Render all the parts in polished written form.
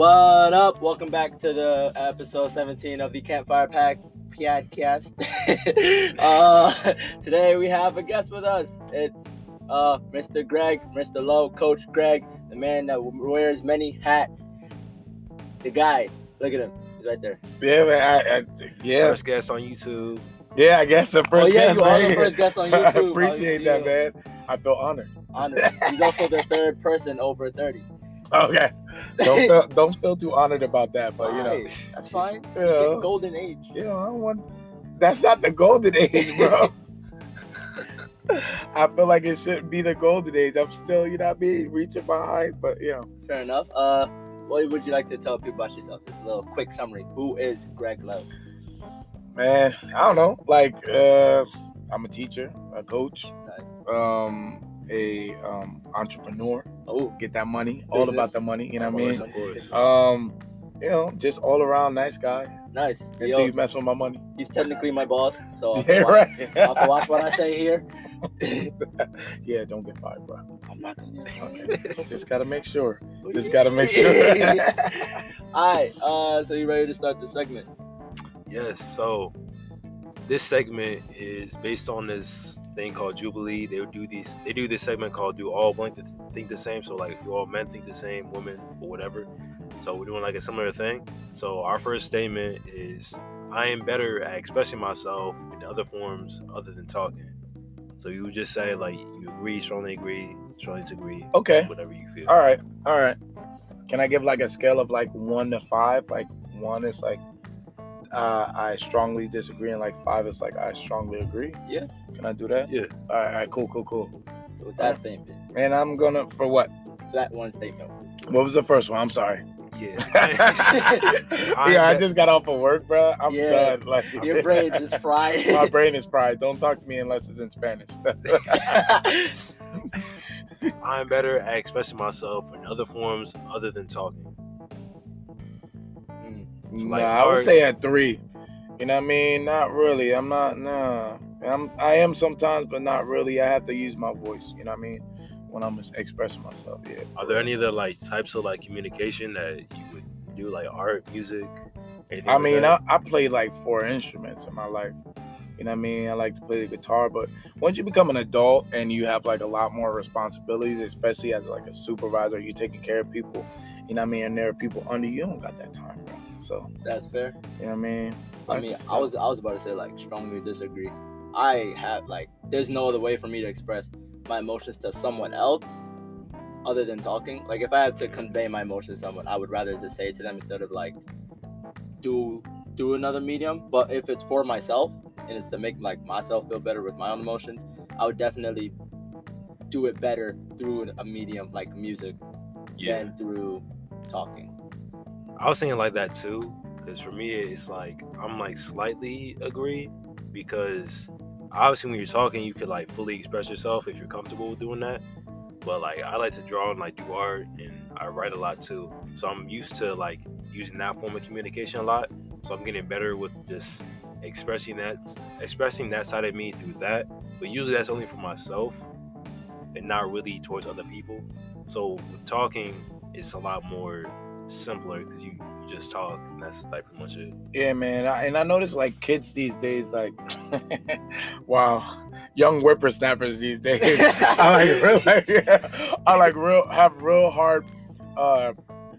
What up? Welcome back to the episode 17 of the Campfire Pack podcast. Today we have a guest with us. It's Mr. Greg, Mr. Lowe, Coach Greg, the man that wears many hats. The guy. Look at him. He's right there. Yeah, man. Yeah. First guest on YouTube. Yeah, I guess the first guest. Oh, yeah, you are the first guest on YouTube. I appreciate that, man. I feel honored. He's also the third person over 30. Okay, don't feel too honored about that, but you know that's fine. You know, golden age. You know, I don't want. That's not the golden age, bro. I feel like it shouldn't be the golden age. I'm still, you know, what I mean, reaching my height, but you know. Fair enough. What would you like to tell people about yourself? Just a little quick summary. Who is Greg Lowe? Man, I don't know. Like, I'm a teacher, a coach, entrepreneur. Oh, get that money. Business. All about the money, you know what I mean? Of course. You know, just all around nice guy. Nice. Until you mess with my money. He's technically my boss, so I'll have to watch what I say here. Yeah, don't get fired, bro. I'm not gonna get fired. Okay. Just gotta make sure. All right, so you ready to start the segment? Yes, so this segment is based on this thing called Jubilee. They do this segment called "Do All Blank Think the Same?" So like, do all men think the same, women or whatever? So we're doing like a similar thing. So our first statement is, I am better at expressing myself in other forms other than talking. So you just say like you agree, strongly disagree. Okay. Whatever you feel. All right. Can I give like a scale of like 1 to 5? Like 1 is like, I strongly disagree, and like 5 is like I strongly agree. Yeah. Can I do that? Yeah. All right. Cool. So with that statement. And I'm gonna for what? Flat one statement. What was the first one? I'm sorry. Yeah. I just got off of work, bro. I'm done. Like your brain is fried. My brain is fried. Don't talk to me unless it's in Spanish. I'm better at expressing myself in other forms other than talking. Like, I would say at 3. You know what I mean? Not really. I'm not. Nah. I am sometimes, but not really. I have to use my voice. You know what I mean? When I'm expressing myself. Yeah. Are there any other like types of like communication that you would do, like art, music? I mean, like I play like 4 instruments in my life. You know what I mean? I like to play the guitar, but once you become an adult and you have like a lot more responsibilities, especially as like a supervisor, you're taking care of people. You know what I mean? And there are people under you. You don't got that time, bro. So that's fair. You know what I mean? I was about to say like strongly disagree. I have like there's no other way for me to express my emotions to someone else other than talking. Like if I had to convey my emotions to someone, I would rather just say it to them instead of like do another medium. But if it's for myself and it's to make like myself feel better with my own emotions, I would definitely do it better through a medium like music than through talking. I was thinking like that too, because for me it's like I'm like slightly agree, because obviously when you're talking you could like fully express yourself if you're comfortable with doing that. But like I like to draw and like do art, and I write a lot too, so I'm used to like using that form of communication a lot. So I'm getting better with just expressing that side of me through that. But usually that's only for myself and not really towards other people. So with talking, it's a lot more simpler because you just talk, and that's like pretty much it. Yeah, man. I notice like kids these days, like wow, young whippersnappers these days. I have real hard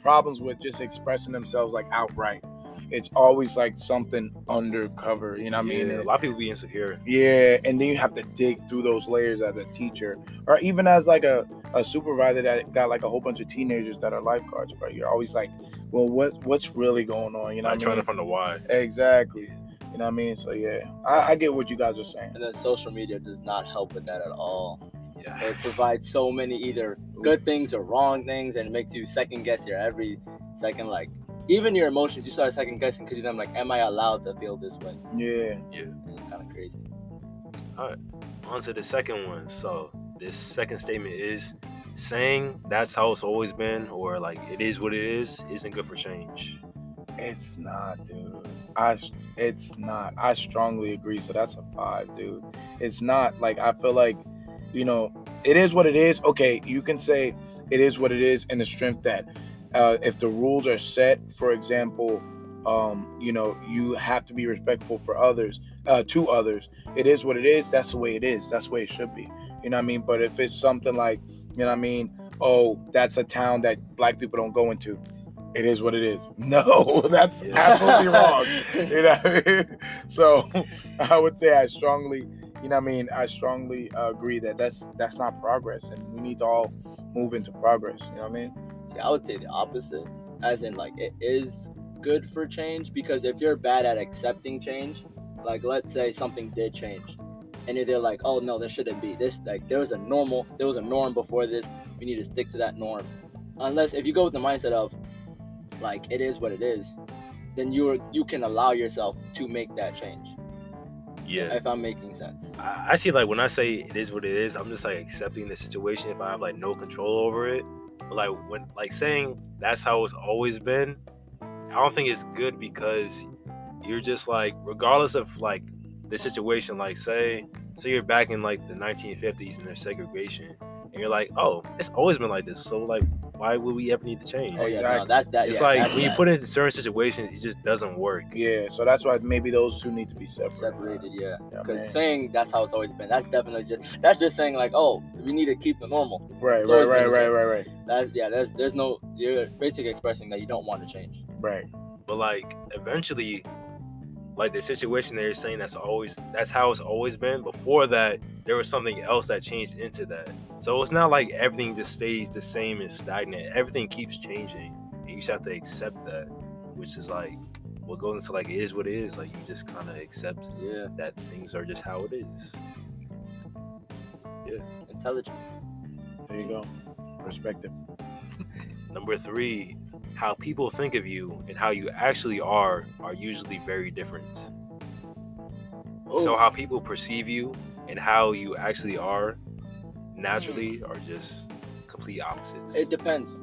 problems with just expressing themselves like outright. It's always like something undercover, you know what I mean? A lot of people be insecure. Yeah, and then you have to dig through those layers as a teacher, or even as like a supervisor that got like a whole bunch of teenagers that are lifeguards, right? You're always like, well, what's really going on? You know what I mean? Trying to find the why. Exactly. You know what I mean? So yeah, I get what you guys are saying. And then social media does not help with that at all. Yes. It provides so many either good things or wrong things, and it makes you second guess your every second, like. Even your emotions, you start second guessing because you're like, am I allowed to feel this way? Yeah. It's kind of crazy. All right, on to the second one. So this second statement is, saying that's how it's always been, or like it is what it is, isn't good for change. It's not, dude. It's not. I strongly agree. So that's a 5, dude. It's not. Like I feel like, you know, it is what it is. Okay, you can say it is what it is, and the strength that if the rules are set, for example, you know, you have to be respectful for others, to others. It is what it is. That's the way it is. That's the way it should be. You know what I mean? But if it's something like, you know what I mean? Oh, that's a town that black people don't go into. It is what it is. No, that's absolutely wrong. You know what I mean? So I would say I strongly, you know what I mean? I strongly agree that that's not progress, and we need to all move into progress. You know what I mean? See, I would say the opposite, as in, like, it is good for change, because if you're bad at accepting change, like, let's say something did change, and they're like, oh no, there shouldn't be this, like, there was a norm before this, we need to stick to that norm. Unless if you go with the mindset of, like, it is what it is, then you can allow yourself to make that change. Yeah, if I'm making sense. I see, like, when I say it is what it is, I'm just like accepting the situation if I have like no control over it. But like, when like saying that's how it's always been, I don't think it's good, because you're just like, regardless of like the situation, like say you're back in like the 1950s and there's segregation, and you're like, oh, it's always been like this, so like, why would we ever need to change? Oh yeah, exactly. No, that. It's, yeah, like that's when you put it in certain situations, it just doesn't work. Yeah, so that's why maybe those two need to be separated. Yeah, because saying that's how it's always been, that's definitely just saying like, oh, we need to keep the normal. Right. That, yeah, there's no, you're basically expressing that you don't want to change. Right. But like, eventually, like the situation that you're saying that's how it's always been. Before that, there was something else that changed into that. So it's not like everything just stays the same and stagnant. Everything keeps changing, and you just have to accept that, which is like what goes into like it is what it is. Like, you just kind of accept that things are just how it is. Yeah, intelligent. There you go. Perspective. Number 3, how people think of you and how you actually are usually very different. Ooh. So how people perceive you and how you actually are naturally are just complete opposites. It depends.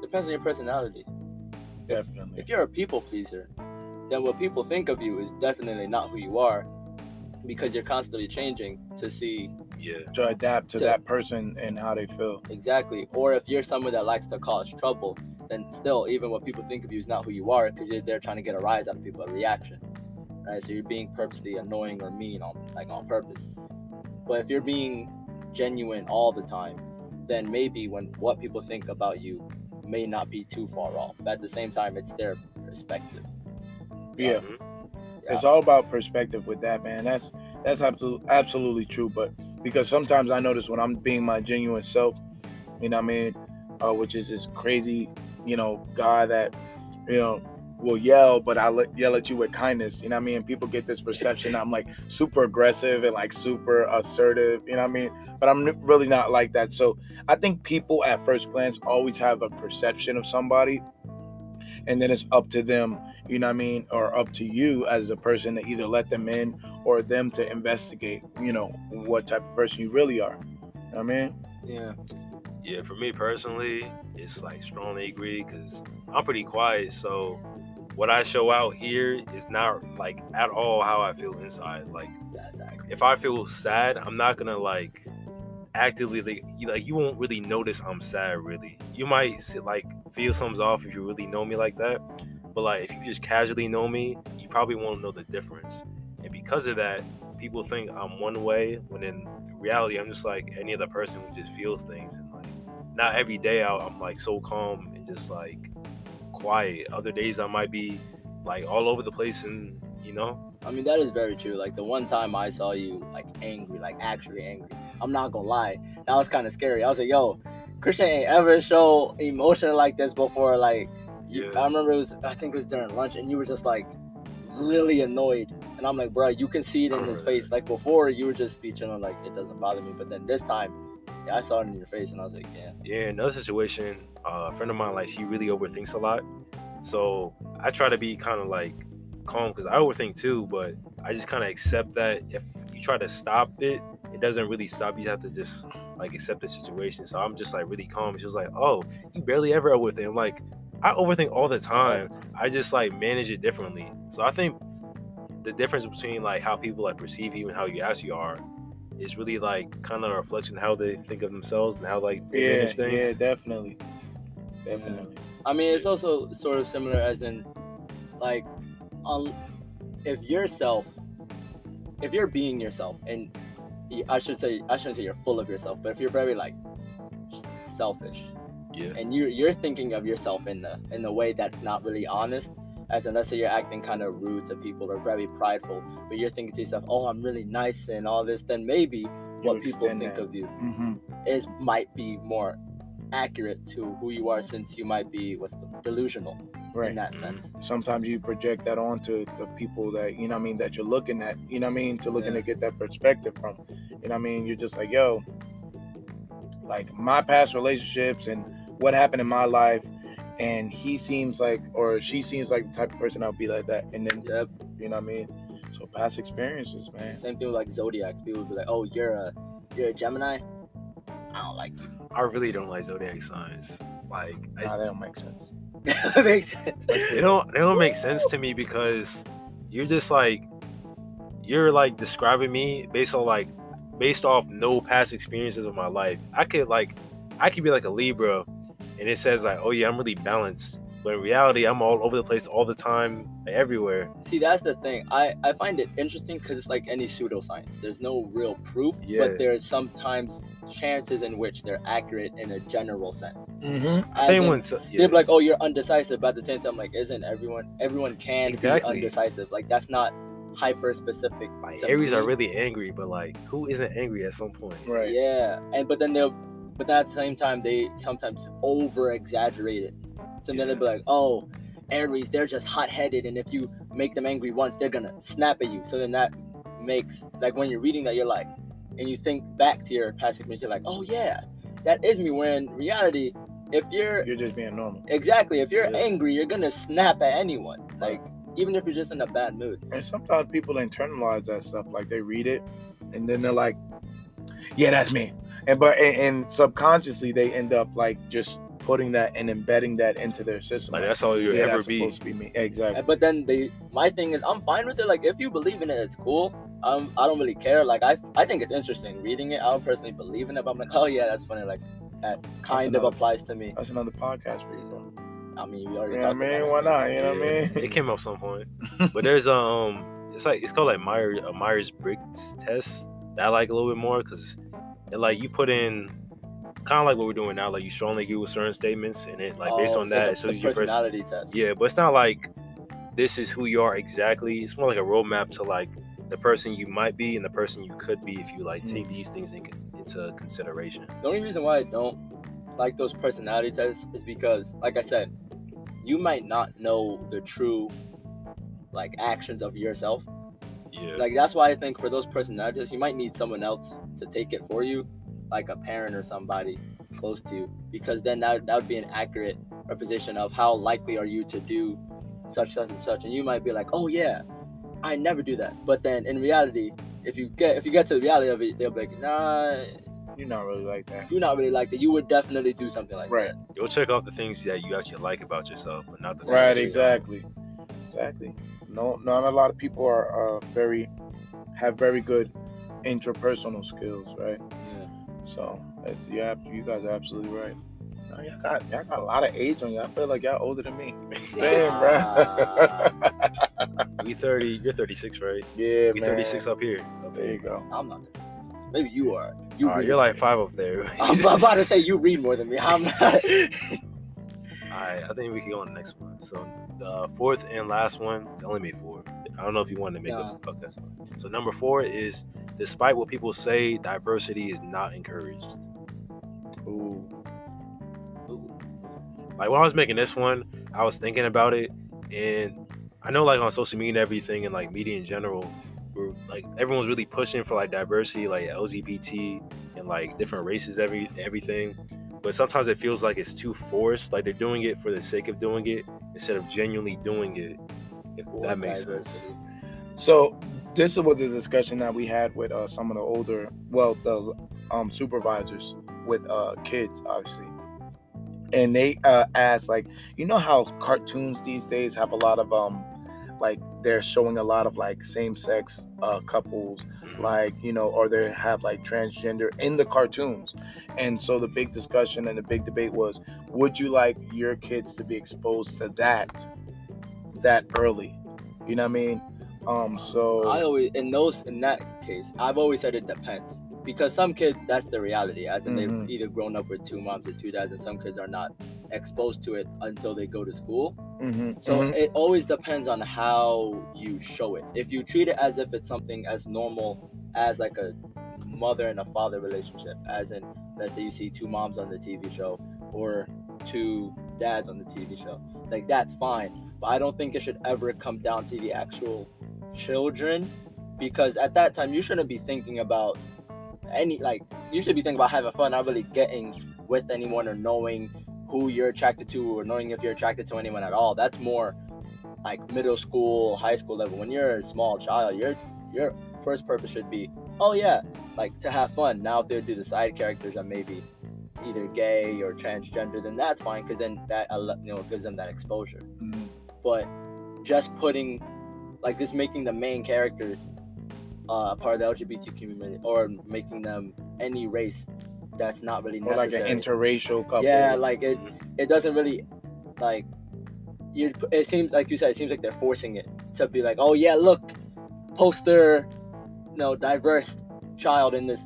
Depends on your personality. Definitely. If you're a people pleaser, then what people think of you is definitely not who you are, because you're constantly changing to see... Yeah. To adapt to that person and how they feel. Exactly. Or if you're someone that likes to cause trouble, then still, even what people think of you is not who you are, because you're there trying to get a rise out of people, a reaction, right? So you're being purposely annoying or mean on purpose. But if you're being genuine all the time, then maybe what people think about you may not be too far off. But at the same time, it's their perspective. Yeah. It's all about perspective with that, man. That's absolutely true. But because sometimes I notice when I'm being my genuine self, you know what I mean, which is this crazy, you know, guy that, you know, will yell, but I yell at you with kindness, you know what I mean? People get this perception I'm like super aggressive and like super assertive, you know what I mean? But I'm really not like that. So I think people at first glance always have a perception of somebody, and then it's up to them, you know what I mean, or up to you as a person to either let them in or them to investigate, you know, what type of person you really are. You know what I mean? Yeah. Yeah, for me personally, it's like strongly agree, because I'm pretty quiet, so what I show out here is not like at all how I feel inside. Like, if I feel sad, I'm not gonna like actively like you won't really notice I'm sad, really. You might like feel something's off if you really know me like that, but like if you just casually know me, you probably won't know the difference. And because of that, people think I'm one way, when in reality I'm just like any other person who just feels things. And like, not every day I'm like so calm and just like quiet. Other days I might be like all over the place, and you know, I mean, that is very true. Like the one time I saw you like angry, like actually angry, I'm not gonna lie, that was kind of scary. I was like, yo, Christian ain't ever show emotion like this before. Like, I remember I think it was during lunch, and you were just like really annoyed, and I'm like, bro, you can see it in his face. Like before, you were just speeching on like it doesn't bother me, but then this time, I saw it in your face, and I was like, yeah. Yeah, another situation, a friend of mine, like she really overthinks a lot, so I try to be kind of like calm, because I overthink too, but I just kind of accept that if you try to stop it, it doesn't really stop. You have to just like accept the situation. So I'm just like really calm. She was like, oh, you barely ever overthink. I'm like, I overthink all the time. I just like manage it differently. So I think the difference between like how people like perceive you and how you actually are is really like kind of a reflection of how they think of themselves and how like they manage things. Yeah, definitely. I mean, it's also sort of similar as in, like, if you're being yourself, and I shouldn't say you're full of yourself, but if you're very, like, selfish, yeah, and you're thinking of yourself in a way that's not really honest, as in, let's say you're acting kind of rude to people or very prideful, but you're thinking to yourself, oh, I'm really nice and all this, then maybe what people think of you might be more accurate to who you are, since you might be delusional, right, in that sense. Sometimes you project that onto the people that, you know what I mean, that you're looking at, you know what I mean, to looking to get that perspective from, you know what I mean? You're just like, yo, like, my past relationships and what happened in my life, and he seems like, or she seems like the type of person that would be like that, and then, you know what I mean? So past experiences, man. Same thing with, like, zodiacs. People would be like, oh, you're a Gemini? I don't like you. I really don't like zodiac signs. Like, they don't make sense. That makes sense. Like, they don't make sense to me, because you're just like, you're like describing me based off no past experiences of my life. I could be like a Libra, and it says like, oh yeah, I'm really balanced, but in reality, I'm all over the place all the time, like, everywhere. See, that's the thing. I find it interesting because it's like any pseudoscience. There's no real proof, but there's sometimes chances in which they're accurate in a general sense. They're like, oh, you're undecisive, but at the same time, like, isn't everyone can be undecisive? Like, that's not hyper specific. Like, Aries are really angry, but like, who isn't angry at some point? Right. Yeah, but then at the same time, they sometimes over exaggerate it. So then they'll be like, oh, Aries, they're just hot headed, and if you make them angry once, they're gonna snap at you. So then that makes, like, when you're reading that, you're like, and you think back to your past experience, you're like, oh yeah, that is me. When in reality, if you're just being normal. Exactly. If you're angry, you're gonna snap at anyone. Like, even if you're just in a bad mood. And sometimes people internalize that stuff. Like, they read it, and then they're like, yeah, that's me. And subconsciously they end up like just putting that and embedding that into their system. Like, that's all you'll ever be. Supposed to be me. Exactly. But then my thing is, I'm fine with it. Like, if you believe in it, it's cool. I don't really care. Like, I think it's interesting reading it. I don't personally believe in it, but I'm like, oh yeah, that's funny. Like, that kind of applies to me. That's another podcast for you, bro. I mean, we already talked about it. Why not? You know what I mean? It came up some point. But there's it's called like Myers-Briggs test. That I like a little bit more, because it, like, you put in kind of like what we're doing now, like, you strongly agree with certain statements, and it, like, based on that, it shows your personality test. Yeah, but it's not like this is who you are exactly. It's more like a roadmap to, like, the person you might be and the person you could be if you, like, take these things into consideration. The only reason why I don't like those personality tests is because, like I said, you might not know the true, like, actions of yourself. Yeah. Like, that's why I think for those personality tests, you might need someone else to take it for you, like a parent or somebody close to you, because then that would be an accurate representation of how likely are you to do such, such, and such. And you might be like, oh yeah, I never do that. But then in reality, if you get to the reality of it, they'll be like, nah, You're not really like that. You would definitely do something like that. Right. You'll check off the things that you actually like about yourself, but not the things that you Exactly. Not a lot of people are have very good interpersonal skills, right? Yeah. So you guys are absolutely right. No, y'all got a lot of age on you. I feel like y'all older than me. Damn, bro. We 30. You're 36, right? Yeah, we 36 up here. There you go. I'm not. Maybe you are. You're like 5 up there. I'm about to say you read more than me. I'm not. All right, I think we can go on the next one. So the fourth and last one, I only made 4. I don't know if you wanted to make it. Okay. So number 4 is, despite what people say, diversity is not encouraged. Ooh. Like, when I was making this one, I was thinking about it, and I know, like, on social media and everything, and, like, media in general, we're like, everyone's really pushing for, like, diversity, like LGBT and, like, different races, everything, but sometimes it feels like it's too forced, like they're doing it for the sake of doing it instead of genuinely doing it, if that makes sense. So this was a discussion that we had with some of the older, supervisors with kids, obviously, and they asked, like, you know how cartoons these days have a lot of like they're showing a lot of like same-sex couples, like, you know, or they have like transgender in the cartoons. And so the big discussion and the big debate was, would you like your kids to be exposed to that early? You know what I mean? So I always, in that case, I've always said it depends, because some kids, that's the reality, as in they've either grown up with two moms or two dads, and some kids are not exposed to it until they go to school. It always depends on how you show it. If you treat it as if it's something as normal as like a mother and a father relationship, as in, let's say you see two moms on the TV show or two dads on the TV show, like, that's fine. But I don't think it should ever come down to the actual children, because at that time you shouldn't be thinking about any, like, you should be thinking about having fun, not really getting with anyone or knowing who you're attracted to or knowing if you're attracted to anyone at all. That's more like middle school, high school level. When you're a small child, your first purpose should be, oh yeah, like, to have fun. Now if they do the side characters that maybe either gay or transgender, then that's fine, because then that, you know, gives them that exposure. But just putting, like, just making the main characters a part of the LGBT community, or making them any race, that's not really necessary. Or like an interracial couple. Yeah, like, it doesn't really, like, it seems, like you said, it seems like they're forcing it to be like, oh yeah, look, poster, you know, diverse child in this.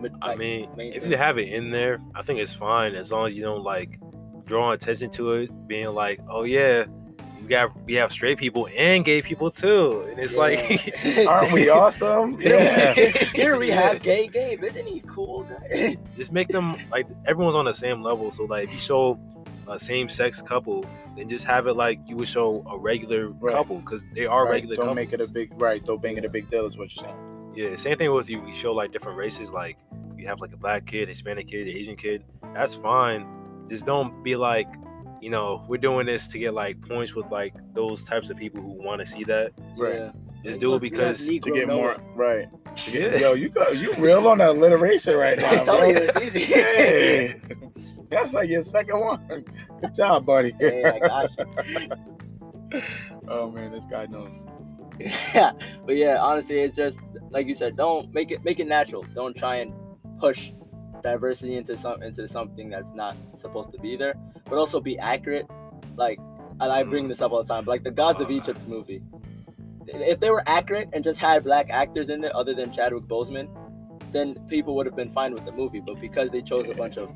Like, I mean, if you have it in there, I think it's fine, as long as you don't, like, draw attention to it, being like, oh yeah, we have straight people and gay people too, and it's like, aren't we awesome? Yeah, here we have gay Gabe. Isn't he cool? Just make them like everyone's on the same level. So like, if you show a same-sex couple, then just have it like you would show a regular couple, because they are regular. Don't couples. Make it a big Don't make it a big deal. Is what you're saying? Yeah. Same thing with you. You show like different races. Like you have like a black kid, Hispanic kid, Asian kid. That's fine. Just don't be like, you know, we're doing this to get like points with like those types of people who want to see that. Right. Just do it because to get more. Right. Yo, you real on the alliteration right now, bro. Yeah. That's like your second one. Good job, buddy. Hey, I got you. Oh man, this guy knows. Yeah, but yeah, honestly, it's just like you said. Don't make it natural. Don't try and push diversity into something that's not supposed to be there, but also be accurate. Like, and I bring this up all the time, but like the Gods of Egypt movie, if they were accurate and just had black actors in it other than Chadwick Boseman, then people would have been fine with the movie. But because they chose a bunch of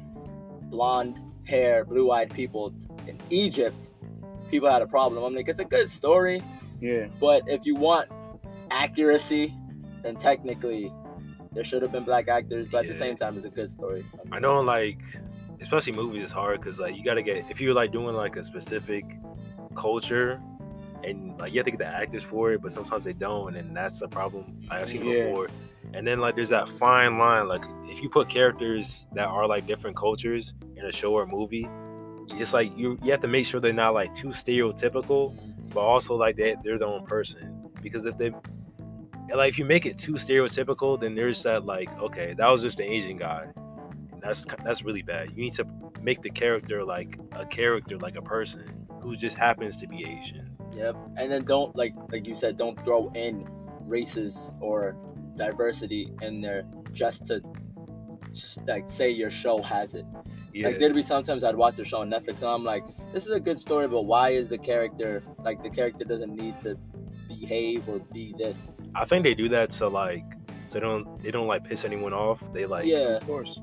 blonde hair, blue-eyed people in Egypt, people had a problem. I'm like, it's a good story, but if you want accuracy, then technically there should have been black actors, but at the same time, it's a good story. I know, like, especially movies, it's hard because, like, you got to get, if you're, like, doing, like, a specific culture and, like, you have to get the actors for it, but sometimes they don't, and that's a problem. I've seen it before. And then, like, there's that fine line. Like, if you put characters that are, like, different cultures in a show or movie, it's, like, you have to make sure they're not, like, too stereotypical, but also, like, they're their own person. Because if they... like, if you make it too stereotypical, then there's that, like, okay, that was just an Asian guy. That's really bad. You need to make the character, like a person who just happens to be Asian. Yep. And then don't, like you said, don't throw in races or diversity in there just to, like, say your show has it. Yeah. Like, there'd be sometimes I'd watch a show on Netflix, and I'm like, this is a good story, but why is the character, like, the character doesn't need to behave or be this? I think they do that to like, so they don't like piss anyone off. They like, of course.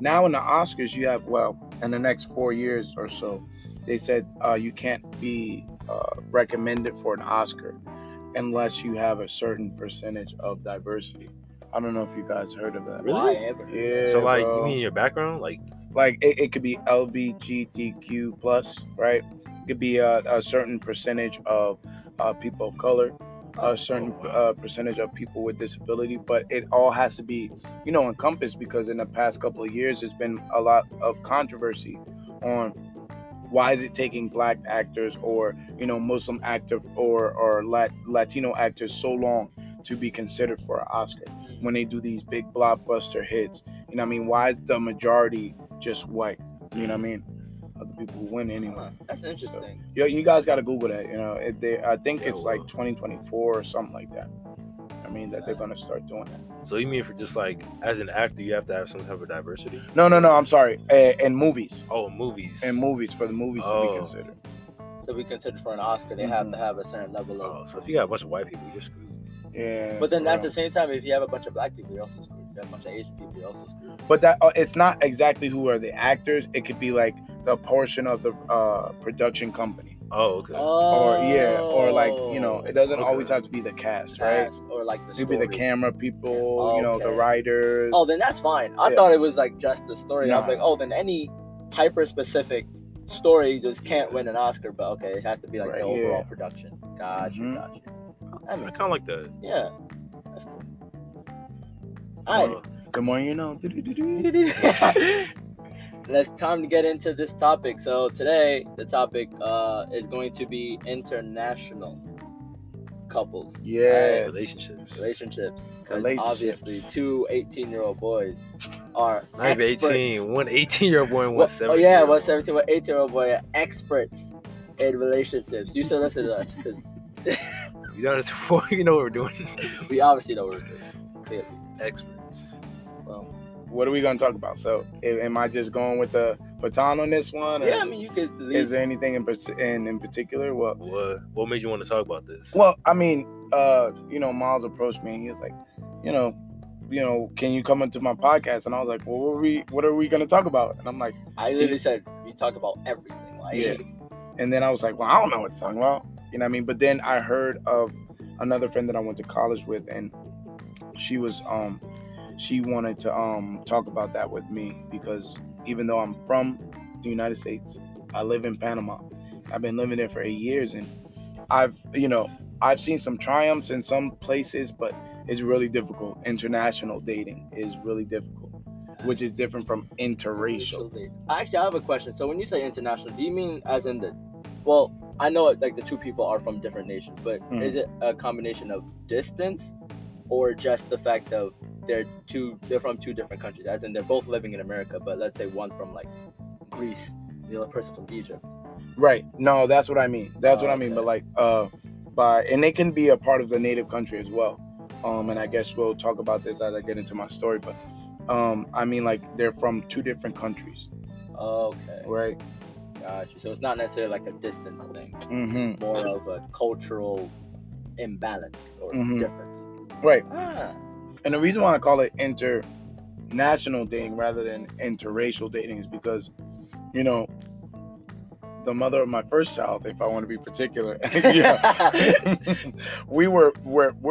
Now in the Oscars, you have, well, in the next 4 years or so, they said you can't be recommended for an Oscar unless you have a certain percentage of diversity. I don't know if you guys heard of that. Really? Yeah. So like, bro, you mean your background, like it could be LGBTQ plus, right? It could be a certain percentage of people of color, a certain percentage of people with disability, but it all has to be, you know, encompassed, because in the past couple of years there's been a lot of controversy on why is it taking black actors or, you know, Muslim actors or Latino actors so long to be considered for an Oscar when they do these big blockbuster hits. You know what I mean? Why is the majority just white? You know what I mean? other people who win anyway. That's interesting. So, yeah, you guys got to Google that. You know, I think it's like 2024 or something like that. I mean, that they're going to start doing that. So you mean for just like as an actor, you have to have some type of diversity? No. I'm sorry. And movies. Oh, movies. And movies for the movies to be considered. To be considered for an Oscar, they have to have a certain level of. Oh, so if you got a bunch of white people, you're screwed. Yeah. But then at the same time, if you have a bunch of black people, you're also screwed. If you have a bunch of Asian people, you're also screwed. But that it's not exactly who are the actors. It could be like the portion of the production company. Oh, okay. Oh. Or yeah, or like, you know, it doesn't always have to be the cast, right? Or like the story. It could be the camera people, you know, the writers. Oh, then that's fine. I thought it was like just the story. Nah. I was like, oh, then any hyper specific story just can't win an Oscar, but okay, it has to be like the overall production. Gotcha. I kind of like that. Yeah, that's cool. So, all right. The more you know. It's time to get into this topic. So today, the topic is going to be international couples. Yeah, right? Relationships. Because obviously, two 18-year-old boys are experts. 18. One 18-year-old boy and one 17-year-old boy. Oh yeah, one 17, one 18-year-old boy are experts in relationships. You should listen to us. You done this before. You know what we're doing. We obviously know what we're doing. Clearly. Experts. Well, what are we going to talk about? So, am I just going with the baton on this one? Or yeah, I mean, you could leave. Is there anything in particular? What made you want to talk about this? Well, I mean, you know, Miles approached me and he was like, you know, can you come into my podcast? And I was like, well, what are we going to talk about? And I'm like, I literally said, we talk about everything. Like, yeah. And then I was like, well, I don't know what to talk about. You know what I mean? But then I heard of another friend that I went to college with, and she was, she wanted to talk about that with me because even though I'm from the United States, I live in Panama. I've been living there for 8 years, and I've seen some triumphs in some places, but it's really difficult. International dating is really difficult, which is different from interracial. Actually, I have a question. So when you say international, do you mean as in the, well, I know like the two people are from different nations, but is it a combination of distance or just the fact of they're from two different countries, as in they're both living in America, but let's say one's from like Greece, the other person from Egypt. Right. No, that's what I mean. That's what I mean. But like, and they can be a part of the native country as well. And I guess we'll talk about this as I get into my story, but I mean like they're from two different countries. Okay. Right. Gotcha. So it's not necessarily like a distance thing. Mm-hmm. More of a cultural imbalance or difference. Right. Ah. And the reason why I call it international dating rather than interracial dating is because, you know, the mother of my first child, if I want to be particular, we're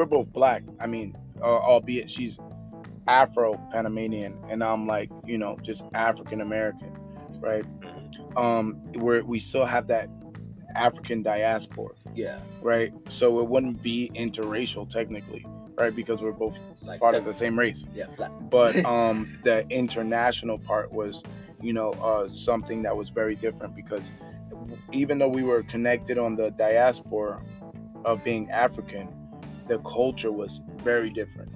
both black. I mean, albeit she's Afro-Panamanian, and I'm like, you know, just African-American, right? We still have that African diaspora. Yeah. Right? So it wouldn't be interracial technically. Right, because we're both like part of the same race. Yeah, black. But the international part was, you know, something that was very different because even though we were connected on the diaspora of being African, the culture was very different.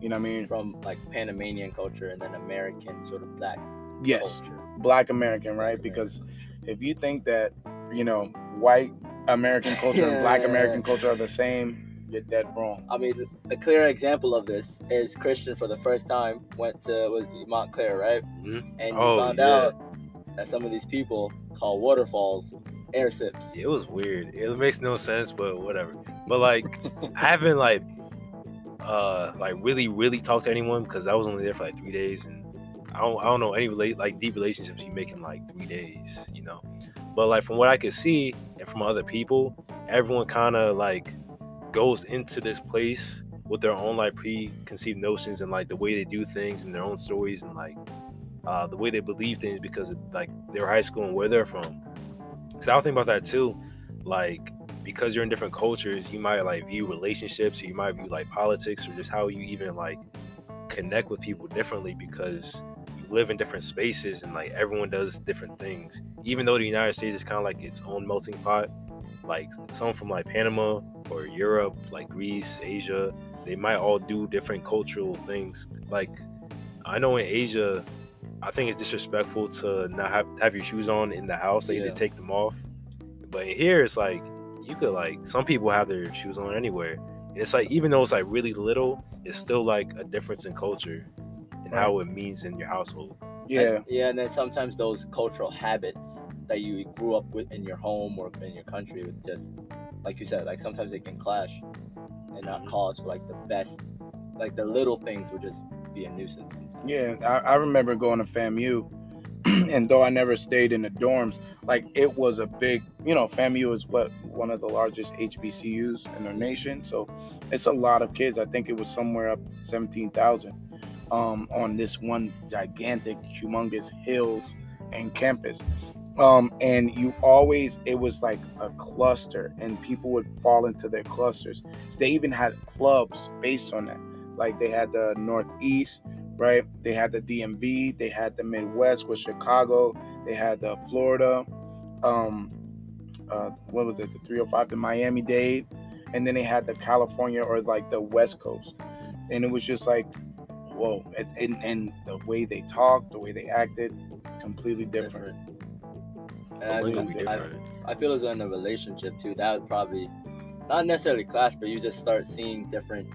You know what I mean? From like Panamanian culture and then American sort of black culture. Black American, right? Black because American. If you think that, you know, white American culture and black American culture are the same, you're dead wrong. I mean, a clear example of this is Christian for the first time was Montclair, right? Mm-hmm. And found out that some of these people call waterfalls airsips. It was weird. It makes no sense, but whatever. But like, I haven't like really, really talked to anyone because I was only there for like 3 days, and I don't know any like deep relationships you make in like 3 days, you know. But like from what I could see and from other people, everyone kind of like goes into this place with their own like preconceived notions and like the way they do things and their own stories and like the way they believe things because of like their high school and where they're from. So I was thinking about that too, like because you're in different cultures, you might like view relationships, or you might view like politics or just how you even like connect with people differently because you live in different spaces and like everyone does different things. Even though the United States is kind of like its own melting pot, like someone from like Panama or Europe, like Greece, Asia, they might all do different cultural things. Like I know in Asia, I think it's disrespectful to not have your shoes on in the house. They either take them off. But here it's like you could, like, some people have their shoes on anywhere. And it's like, even though it's like really little, it's still like a difference in culture and how it means in your household. And then sometimes those cultural habits that you grew up with in your home or in your country, it's just like you said, like sometimes they can clash and not cause for like the best, like the little things would just be a nuisance. I remember going to FAMU, and though I never stayed in the dorms, like it was a big, you know, FAMU is what, one of the largest HBCUs in our nation, so it's a lot of kids. I think it was somewhere up 17,000 on this one gigantic, humongous hills and campus. And you always, it was like a cluster, and people would fall into their clusters. They even had clubs based on that. Like they had the Northeast, right? They had the DMV, they had the Midwest with Chicago, they had the Florida, what was it, the 305, the Miami-Dade, and then they had the California or like the West Coast. And it was just like, whoa. And the way they talked, the way they acted, completely different. I feel as though in a relationship too, that would probably not necessarily clash, but you just start seeing different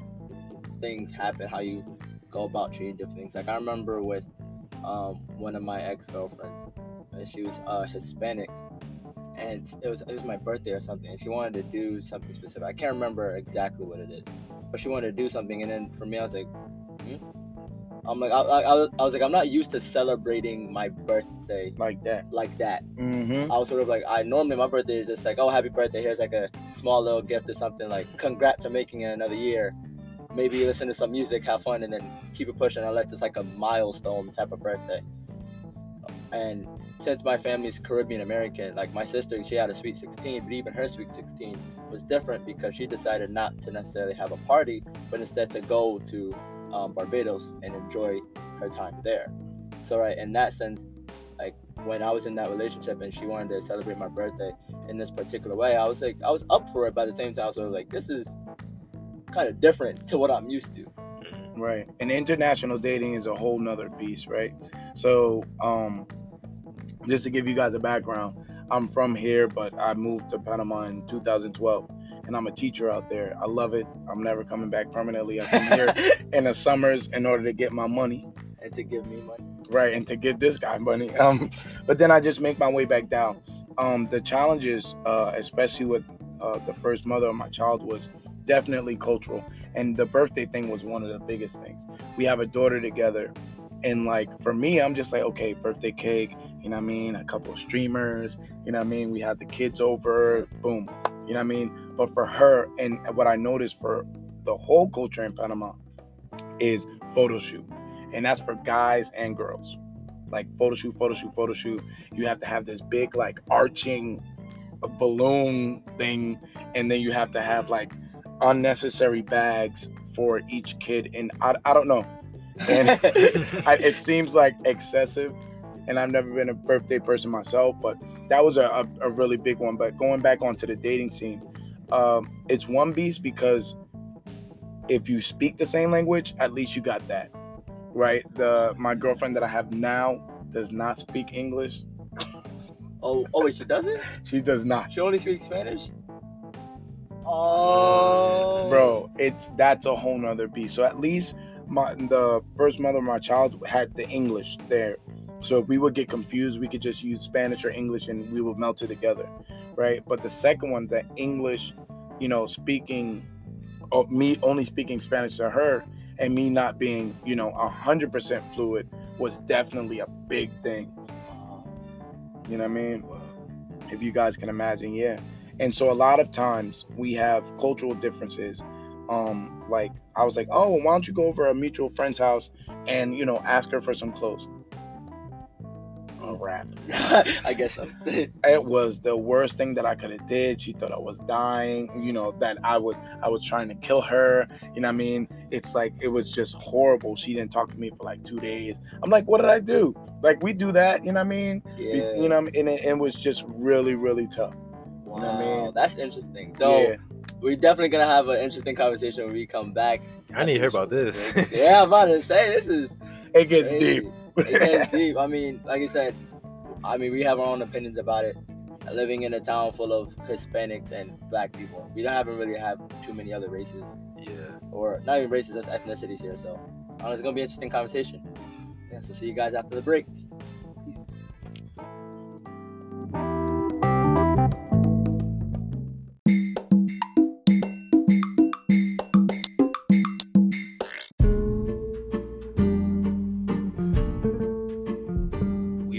things happen, how you go about treating different things. Like I remember with one of my ex-girlfriends, and she was Hispanic, and it was my birthday or something, and she wanted to do something specific. I can't remember exactly what it is, but she wanted to do something, and then for me, I was like, I was like, I'm not used to celebrating my birthday like that. Mm-hmm. I was sort of like, I normally, my birthday is just like, oh, happy birthday. Here's like a small little gift or something, like congrats on making it another year. Maybe listen to some music, have fun, and then keep it pushing unless it's like a milestone type of birthday. And since my family's Caribbean American, like my sister, she had a Sweet 16, but even her Sweet 16 was different because she decided not to necessarily have a party, but instead to go to Barbados and enjoy her time there. So right, in that sense, like when I was in that relationship and she wanted to celebrate my birthday in this particular way, I was like, I was up for it, but at the same time I was sort of like, this is kind of different to what I'm used to. Right. And international dating is a whole nother piece, right? So just to give you guys a background, I'm from here, but I moved to Panama in 2012. And I'm a teacher out there. I love it. I'm never coming back permanently. I come here in the summers in order to get my money. And to give me money. Right, and to give this guy money. But then I just make my way back down. The challenges, especially with the first mother of my child, was definitely cultural. And the birthday thing was one of the biggest things. We have a daughter together. And like, for me, I'm just like, okay, birthday cake, you know what I mean? A couple of streamers, you know what I mean? We had the kids over, boom, you know what I mean? But for her, and what I noticed for the whole culture in Panama is photo shoot. And that's for guys and girls. Like photo shoot. You have to have this big like arching balloon thing. And then you have to have like unnecessary bags for each kid. And I don't know. And it seems like excessive. And I've never been a birthday person myself. But that was a really big one. But going back onto the dating scene. It's one beast because if you speak the same language, at least you got that, right? My girlfriend that I have now does not speak English. Oh, wait, she doesn't? She does not. She only speaks Spanish? Oh. Bro, that's a whole nother beast. So at least the first mother of my child had the English there. So if we would get confused, we could just use Spanish or English and we would melt it together, right? But the second one, the English, you know, speaking, me only speaking Spanish to her and me not being, you know, 100% fluid was definitely a big thing. You know what I mean? If you guys can imagine, yeah. And so a lot of times we have cultural differences. Like I was like, oh, well, why don't you go over to a mutual friend's house and, you know, ask her for some clothes? Rap. I guess so. It was the worst thing that I could have did. She thought I was dying, you know, that I was trying to kill her, you know what I mean? It's like, it was just horrible. She didn't talk to me for like 2 days. I'm like, what did I do? Like, we do that, you know what I mean? Yeah. You know what I mean? And it was just really, really tough. Wow, you know what I mean? That's interesting. So yeah. We're definitely gonna have an interesting conversation when we come back. I need to hear about this. Yeah, I'm about to say, this is it gets crazy. Deep. It's deep. I mean, like I said, I mean, we have our own opinions about it. Living in a town full of Hispanics and black people, we don't really have too many other races. Yeah. Or not even races, that's ethnicities here. So it's gonna be an interesting conversation. Yeah. So see you guys after the break. Peace.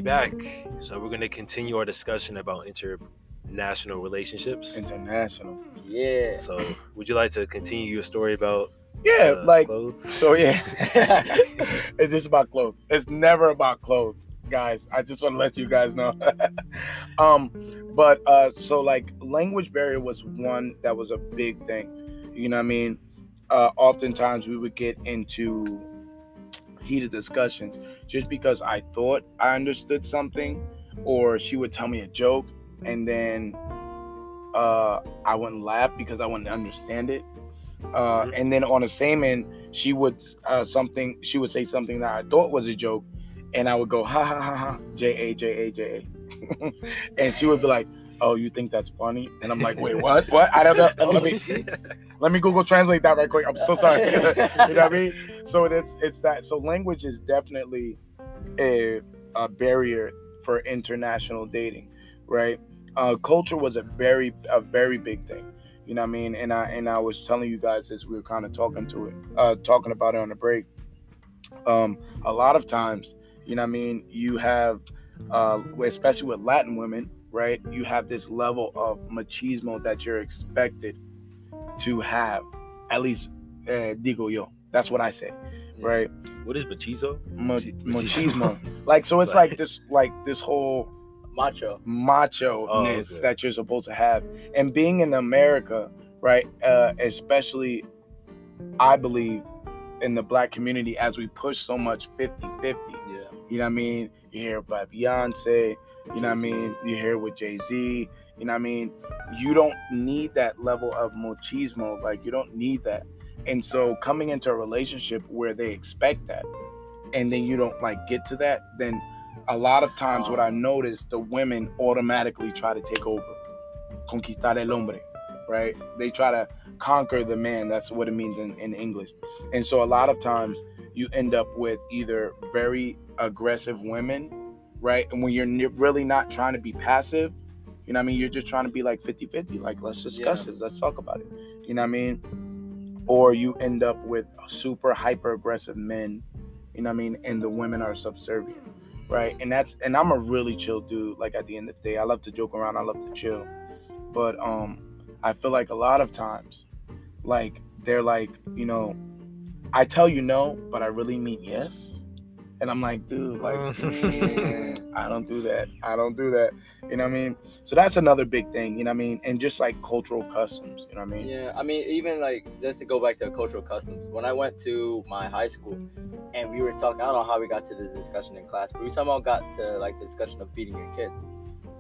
Back. So we're going to continue our discussion about international relationships. International. Yeah. So would you like to continue your story about clothes? So yeah. It's just about clothes. It's never about clothes, guys. I just want to let you guys know. But language barrier was one that was a big thing. You know what I mean? Oftentimes we would get into heated discussions just because I thought I understood something, or she would tell me a joke and then I wouldn't laugh because I wouldn't understand it, and then on the same end she would say something that I thought was a joke and I would go ha ha ha ha, J-A. And she would be like, oh, you think that's funny? And I'm like, wait, what? I don't know. Let me Google translate that right quick. I'm so sorry. You know what I mean? So it's that. So language is definitely a barrier for international dating, right? Culture was a very big thing. You know what I mean? And I was telling you guys as we were kind of talking about it on the break. A lot of times, you know what I mean, you have, especially with Latin women, right? You have this level of machismo that you're expected to have. At least, digo yo. That's what I say, right? What is machismo? Machismo. Like, so it's like this whole macho-ness that you're supposed to have. And being in America, right? Especially, I believe, in the black community, as we push so much 50-50. Yeah. You know what I mean? You hear about Beyonce. You know what I mean? You hear with Jay-Z. You know what I mean? You don't need that level of machismo. Like, you don't need that. And so coming into a relationship where they expect that, and then you don't, like, get to that, then a lot of times what I noticed, the women automatically try to take over. Conquistar el hombre, right? They try to conquer the man. That's what it means in English. And so a lot of times you end up with either very aggressive women, right? And when you're really not trying to be passive, you know what I mean? You're just trying to be like 50-50, like, let's discuss this, let's talk about it. You know what I mean? Or you end up with super hyper aggressive men, you know what I mean? And the women are subservient, right? And I'm a really chill dude. Like, at the end of the day, I love to joke around, I love to chill. But I feel like a lot of times, like, they're like, you know, I tell you no, but I really mean yes. And I'm like, dude, like, I don't do that. You know what I mean? So that's another big thing, you know what I mean? And just like cultural customs, you know what I mean? Yeah, I mean, even like, just to go back to cultural customs, when I went to my high school and we were talking, I don't know how we got to this discussion in class, but we somehow got to like the discussion of beating your kids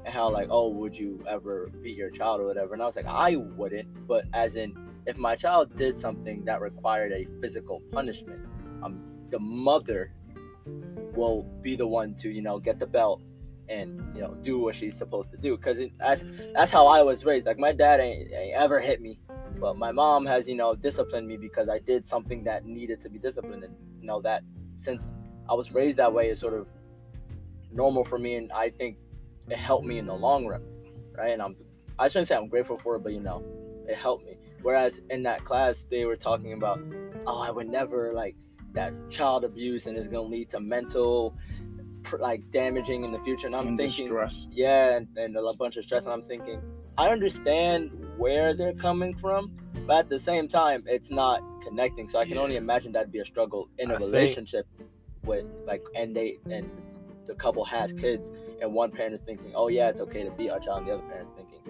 and how like, oh, would you ever beat your child or whatever? And I was like, I wouldn't, but as in, if my child did something that required a physical punishment, the mother will be the one to, you know, get the belt and, you know, do what she's supposed to do, because that's how I was raised. Like, my dad ain't ever hit me, but my mom has, you know, disciplined me because I did something that needed to be disciplined. And, you know, that since I was raised that way is sort of normal for me, and I think it helped me in the long run, right? And I shouldn't say I'm grateful for it, but, you know, it helped me. Whereas in that class they were talking about, oh, I would never, like, that's child abuse and it's going to lead to mental, like, damaging in the future. And I'm thinking, stress. Yeah, and a bunch of stress. And I'm thinking, I understand where they're coming from, but at the same time, it's not connecting. So I can only imagine that'd be a struggle in a relationship with, like, and the couple has kids and one parent is thinking, oh yeah, it's okay to beat our child, and the other parent's thinking,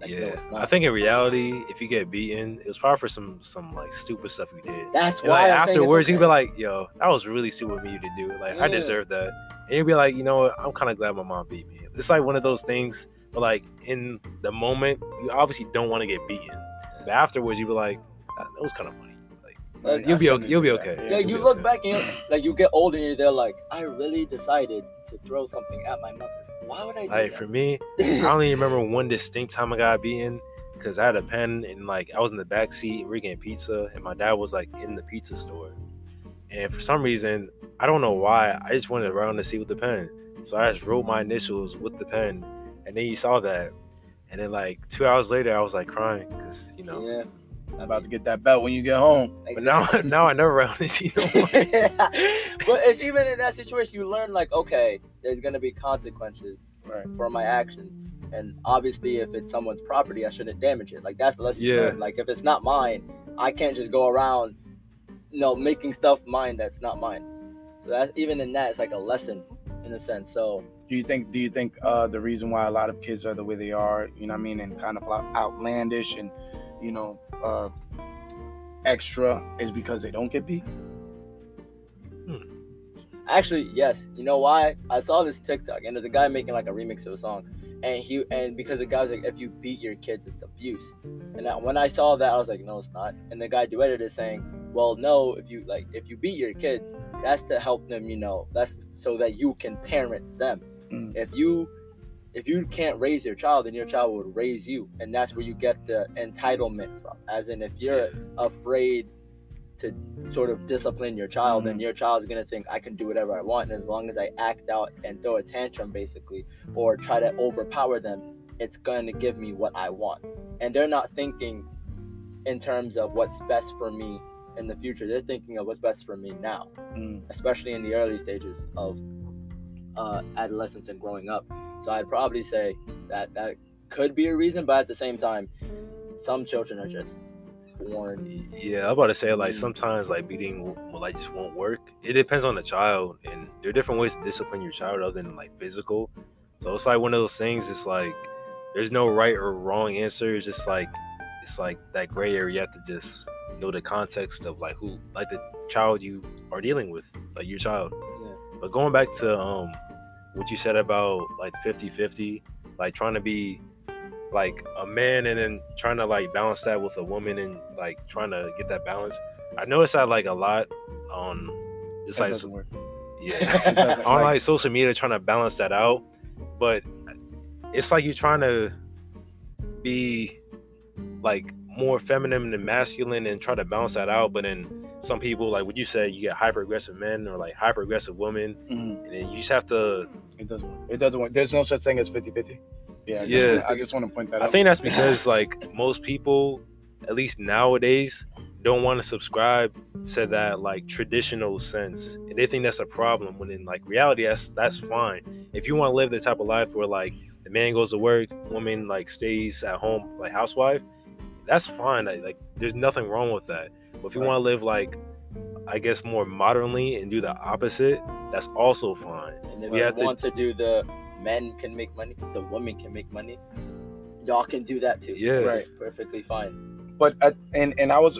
like, yeah, no, I think in reality, if you get beaten, it was probably for some like stupid stuff you did. That's and, why. Like, afterwards, okay, you'd be like, "Yo, that was really stupid of me to do. Like, I deserve that." And you'd be like, "You know what? I'm kind of glad my mom beat me." It's like one of those things, but like in the moment, you obviously don't want to get beaten. But afterwards, you'd be like, "That was kind of funny." Like, Like, you'll be okay. You'll be okay. Yeah, like, you look back and you're, like, you get older and you're there like, I really decided to throw something at my mother. Why would I do that? For me, I only remember one distinct time I got beaten because I had a pen and like I was in the back seat. We were getting pizza and my dad was like in the pizza store. And for some reason, I don't know why, I just went around the seat with the pen. So I just wrote my initials with the pen. And then he saw that. And then like 2 hours later, I was like crying because, you know. Yeah. I'm about to get that belt when you get home. Exactly. But now I never really see no more. But it's even in that situation, you learn like, okay, there's gonna be consequences for my actions, and obviously, if it's someone's property, I shouldn't damage it. Like that's the lesson you learn. Like if it's not mine, I can't just go around, you know, making stuff mine that's not mine. So that's even in that, it's like a lesson in a sense. So do you think the reason why a lot of kids are the way they are, you know what I mean, and kind of outlandish and, you know, extra is because they don't get beat? Actually, yes. You know why? I saw this TikTok and there's a guy making like a remix of a song, and because the guy was like, if you beat your kids, it's abuse. And when I saw that, I was like, no, it's not. And the guy duetted it saying, well, no, if you beat your kids, that's to help them, you know, that's so that you can parent them. If you can't raise your child, then your child will raise you. And that's where you get the entitlement from. As in, if you're afraid to sort of discipline your child, then your child's going to think, I can do whatever I want. And as long as I act out and throw a tantrum, basically, or try to overpower them, it's going to give me what I want. And they're not thinking in terms of what's best for me in the future. They're thinking of what's best for me now, especially in the early stages of adolescence and growing up. So I'd probably say that could be a reason, but at the same time, some children are just born. Yeah, I'm about to say, like, sometimes, like, beating will, like, just won't work. It depends on the child, and there are different ways to discipline your child other than, like, physical. So it's, like, one of those things, it's, like, there's no right or wrong answer. It's just, like, that gray area. You have to just know the context of, like, who, like, the child you are dealing with, like, your child. Yeah. But going back to, what you said about like 50-50, like trying to be like a man and then trying to like balance that with a woman and like trying to get that balance. I noticed that like a lot on just like on like social media trying to balance that out, but it's like you're trying to be like more feminine than masculine and try to balance that out, but then some people, like what you said, you get hyper-aggressive men or like hyper-aggressive women, and then you just have to... It doesn't work. There's no such thing as 50-50. Yeah. I just want to point that out. I think that's because like most people, at least nowadays, don't want to subscribe to that like traditional sense, and they think that's a problem, when in like reality, that's fine. If you want to live the type of life where like the man goes to work, woman like stays at home, like housewife, that's fine. Like there's nothing wrong with that. But if you want to live, like, I guess more modernly and do the opposite, that's also fine. And if you want to do the men can make money, the women can make money, y'all can do that too. Yeah. Right. Perfectly fine. But, and I was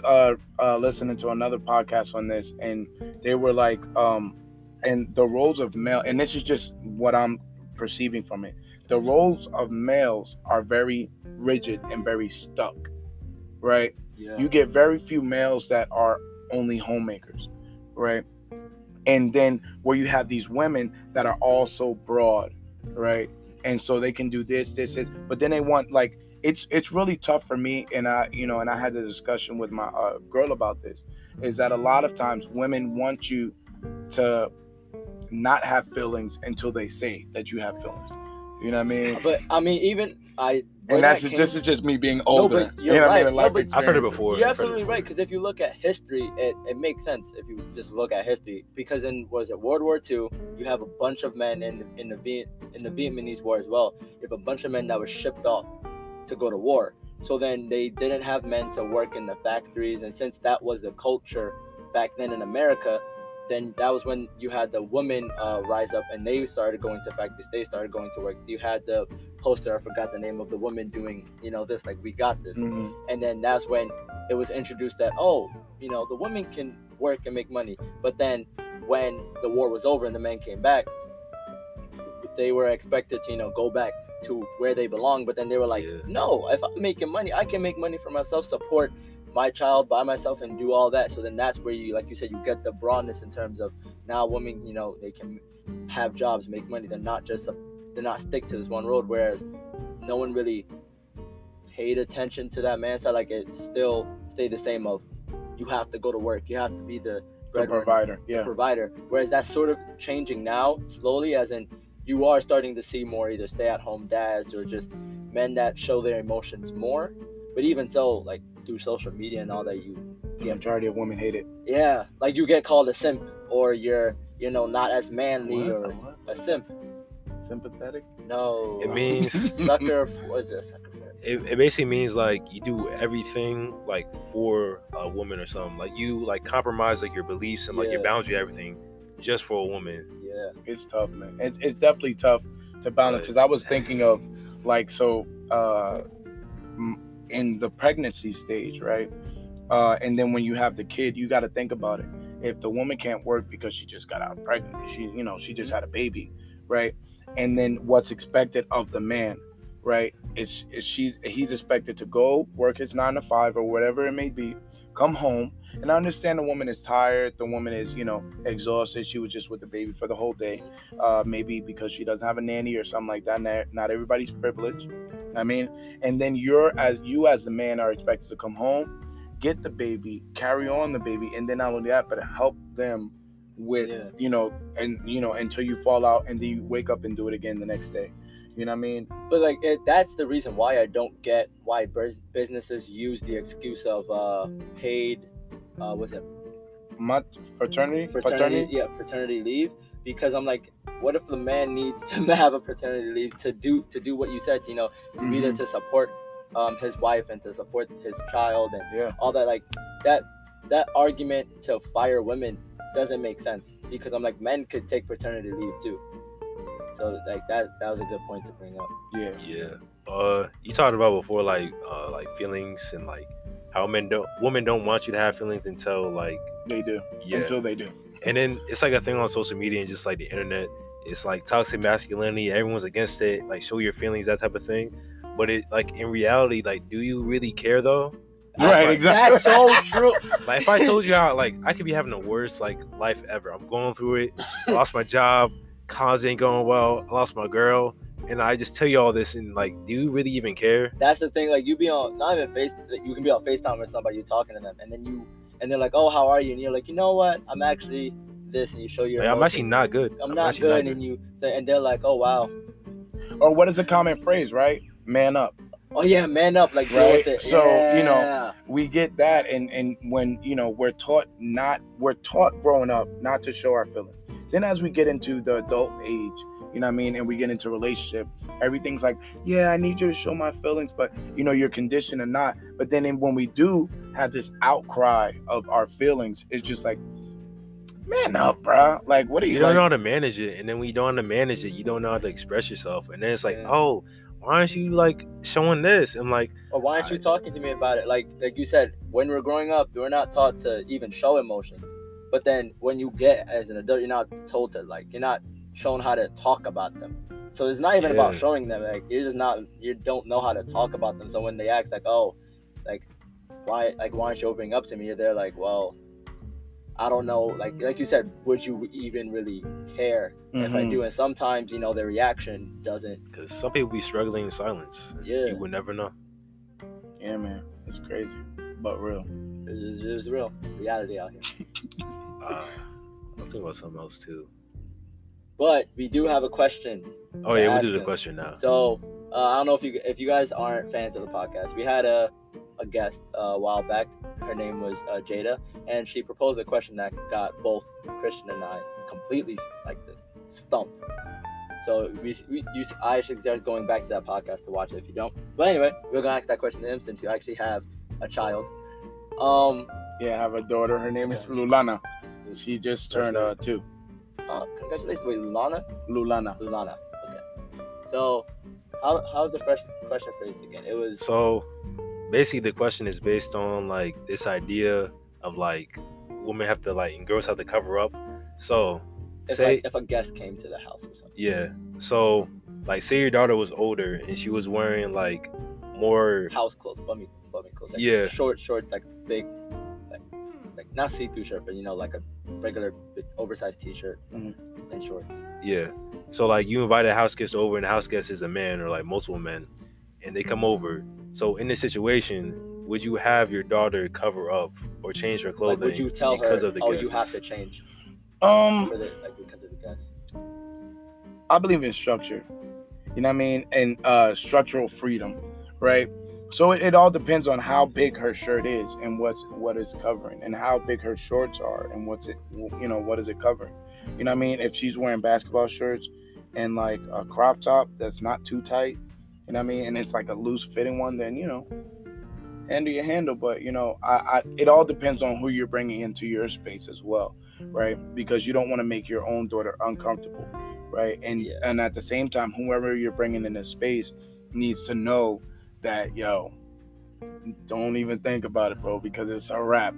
listening to another podcast on this, and they were like, and the roles of male, and this is just what I'm perceiving from it. The roles of males are very rigid and very stuck, right? Yeah. You get very few males that are only homemakers, right? And then where you have these women that are also broad, right? And so they can do this, but then they want like, it's really tough for me. And I had a discussion with my girl about this, is that a lot of times women want you to not have feelings until they say that you have feelings. You know what I mean? But I mean, even I. And this is just me being older. No, but you're right. I mean, I've heard it before. You're absolutely right, because if you look at history, it makes sense if you just look at history. Because was it World War II? You have a bunch of men in the Vietnamese War as well. You have a bunch of men that were shipped off to go to war. So then they didn't have men to work in the factories, and since that was the culture back then in America, then that was when you had the women rise up, and they started going to factories. They started going to work. You had the poster, I forgot the name of the woman doing, you know, this, like, we got this. And then that's when it was introduced that, oh, you know, the women can work and make money. But then when the war was over and the men came back, they were expected to, you know, go back to where they belong. But then they were like, no, if I'm making money, I can make money for myself, support my child by myself and do all that. So then that's where you, like you said, you get the broadness in terms of now women, you know, they can have jobs, make money. They're not just, they're not stick to this one road. Whereas no one really paid attention to that man side. Like it still stayed the same of you have to go to work. You have to be the provider. Yeah. The provider. Whereas that's sort of changing now slowly, as in you are starting to see more either stay at home dads or just men that show their emotions more. But even so, like through social media and all that, you the majority of women hate it. Yeah, like you get called a simp, or you're, you know, not as manly, or a simp. Sympathetic? No. It means sucker. What is it? Sucker. It basically means like you do everything like for a woman or something. Like you like compromise like your beliefs and like your boundary, everything, just for a woman. Yeah, it's tough, man. It's definitely tough to balance. Because I was thinking of like in the pregnancy stage, right? And then when you have the kid, you got to think about it. If the woman can't work because she just got out pregnant, she just had a baby, right? And then what's expected of the man, right? He's expected to go work his 9 to 5 or whatever it may be, come home. And I understand the woman is tired. The woman is, exhausted. She was just with the baby for the whole day. Maybe because she doesn't have a nanny or something like that. Not everybody's privileged. I mean, and then you as the man are expected to come home, get the baby, carry on the baby. And then not only that, but help them with, until you fall out, and then you wake up and do it again the next day. You know what I mean? But like that's the reason why I don't get why businesses use the excuse of paid, paternity leave. Because I'm like, what if the man needs to have a paternity leave to do what you said, to be there to support his wife and to support his child and all that. Like that argument to fire women doesn't make sense, because I'm like, men could take paternity leave too. So like that was a good point to bring up. Yeah. You talked about before like feelings and like how women don't want you to have feelings until like they do. Yeah. Until they do. And then it's like a thing on social media and just like the internet. It's like toxic masculinity. Everyone's against it. Like show your feelings, that type of thing. But it like in reality, like do you really care though? Right, like, exactly. That's so true. Like if I told you how like I could be having the worst like life ever. I'm going through it. Lost my job. College ain't going well. I lost my girl, and I just tell you all this, and like, do you really even care? That's the thing. Like, you be on you can be on FaceTime with somebody, you're talking to them, and they're like, "Oh, how are you?" And you're like, "You know what? I'm actually this," and you show your. Like, I'm actually not good. I'm not good, and you say, and they're like, "Oh, wow." Or what is a common phrase, right? Man up. Oh yeah, man up. Like right. It. So yeah. We get that, and when we're taught growing up not to show our feelings. Then as we get into the adult age, you know what I mean, and we get into relationship, everything's like, yeah, I need you to show my feelings, but you're conditioned or not. But then when we do have this outcry of our feelings, it's just like, man up, bro. Like, what are you? You don't know how to manage it, and then when you don't know how to manage it, you don't know how to express yourself, and then it's like, oh, why aren't you like showing this? I'm like, or why aren't you talking to me about it? Like you said, when we're growing up, we're not taught to even show emotions. But then when you get as an adult, you're not told to, like, you're not shown how to talk about them. So it's not even about showing them. Like, you're just not, you don't know how to talk about them. So when they ask, like, oh, like, why aren't you opening up to me? You're there like, well, I don't know. Like you said, would you even really care if I do? And sometimes, their reaction doesn't. Because some people be struggling in silence. Yeah. You would never know. Yeah, man. It's crazy, but real. It's real. Reality out here. I was thinking about something else too, but we do have a question. Oh yeah, we'll do the question now. So I don't know if you guys aren't fans of the podcast. We had a guest a while back. Her name was Jada, and she proposed a question that got both Christian and I completely like this stumped. So I suggest going back to that podcast to watch it if you don't. But anyway, we're gonna ask that question to him since you actually have a child. Yeah, I have a daughter. Her name is Lulana. She just turned 2. Congratulations. Wait, Lulana? Lulana. Okay. So, how's the first question phrased again? It was... So, basically the question is based on, like, this idea of, like, women have to, like, and girls have to cover up. So, say... Like, if a guest came to the house or something. Yeah. So, like, say your dauter was older and she was wearing, like, more... House clothes. Bummy clothes. Because short, like big, like not see-through shirt, but you know, like a regular big, oversized T-shirt and shorts. Yeah. So like you invite a house guest over, and the house guest is a man or like multiple men, and they come over. So in this situation, would you have your daughter cover up or change her clothing? Like, would you tell her, of the guests? You have to change? Because of the guests. I believe in structure. You know what I mean? And structural freedom, right? So it all depends on how big her shirt is and what it's covering, and how big her shorts are and what is it covering? You know what I mean? If she's wearing basketball shorts and like a crop top that's not too tight, you know what I mean? And it's like a loose fitting one, then, you know, handle your handle. But, you know, it all depends on who you're bringing into your space as well, right? Because you don't want to make your own daughter uncomfortable. Right. And at the same time, whoever you're bringing in this space needs to know that, yo, don't even think about it, bro, because it's a wrap.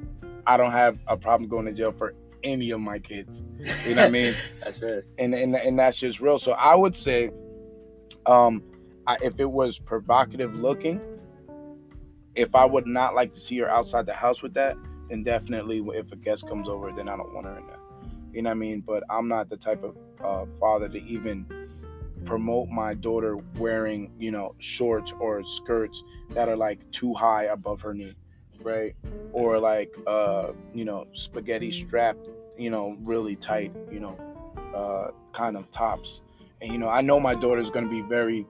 I don't have a problem going to jail for any of my kids. You know what I mean? That's fair. And that's just real. So I would say if it was provocative looking, if I would not like to see her outside the house with that, then definitely if a guest comes over, then I don't want her in that. You know what I mean? But I'm not the type of father to even promote my daughter wearing, you know, shorts or skirts that are like too high above her knee, right? Or like, you know, spaghetti strapped, you know, really tight, you know, kind of tops. And, you know, I know my daughter's going to be very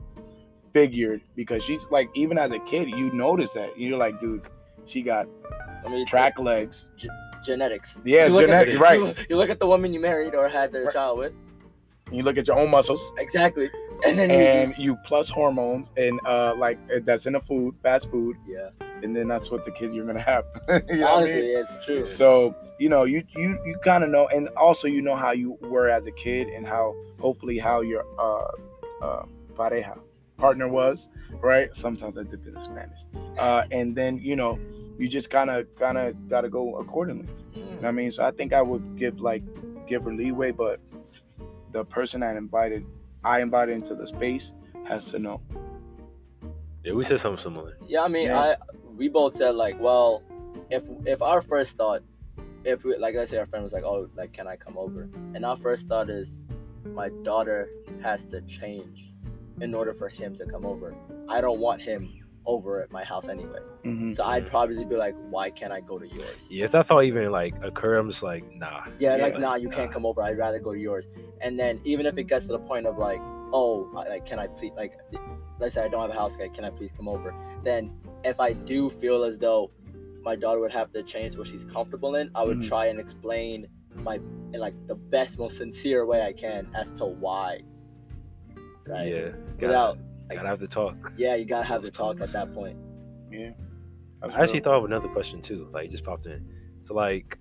figured because she's like, even as a kid, you notice that. You're like, dude, she got track legs. Genetics. Yeah, genetics, right. You look at the woman you married or had their child with. You look at your own muscles. Exactly. And then you plus hormones and like that's in the food, fast food. Yeah. And then that's what the kid you're going to have. You know, honestly, I mean? Yeah, it's true. So, you know, you kind of know. And also, you know how you were as a kid and how hopefully how your partner was. Right. Sometimes I dip in Spanish. And then, you know. You just kind of got to go accordingly. You know what I mean? So I think I would give her leeway, but the person I invited into the space has to know. Yeah, we said something similar. Yeah, I mean, yeah. We both said like, well, if our first thought, if we, like, let's say our friend was like, oh, like, can I come over? And our first thought is my daughter has to change in order for him to come over. I don't want him over at my house anyway. So I'd probably be like, why can't I go to yours? Yeah, if that thought even like occurred, I'm just like, nah. Yeah, like, nah, you can't come over. I'd rather go to yours. And then even if it gets to the point of like, oh, like, can I please, like, let's say I don't have a house, like, can I please come over? Then if I do feel as though my daughter would have to change what she's comfortable in, I would try and explain in like the best, most sincere way I can as to why. Right? Yeah. Gotta have the talk. Yeah, you gotta have the talk at that point. Yeah. I actually thought of another question too. Like, it just popped in. So, like,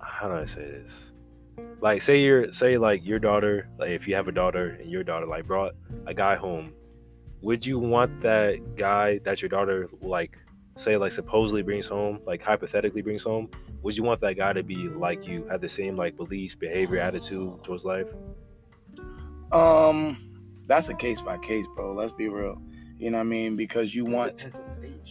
how do I say this? Like, say your daughter, like, if you have a daughter and your daughter like brought a guy home, would you want that guy that your daughter like, say, like, supposedly brings home, like, hypothetically brings home, would you want that guy to be like you, have the same like beliefs, behavior, attitude towards life? That's a case by case, bro. Let's be real. You know what I mean? Because you want,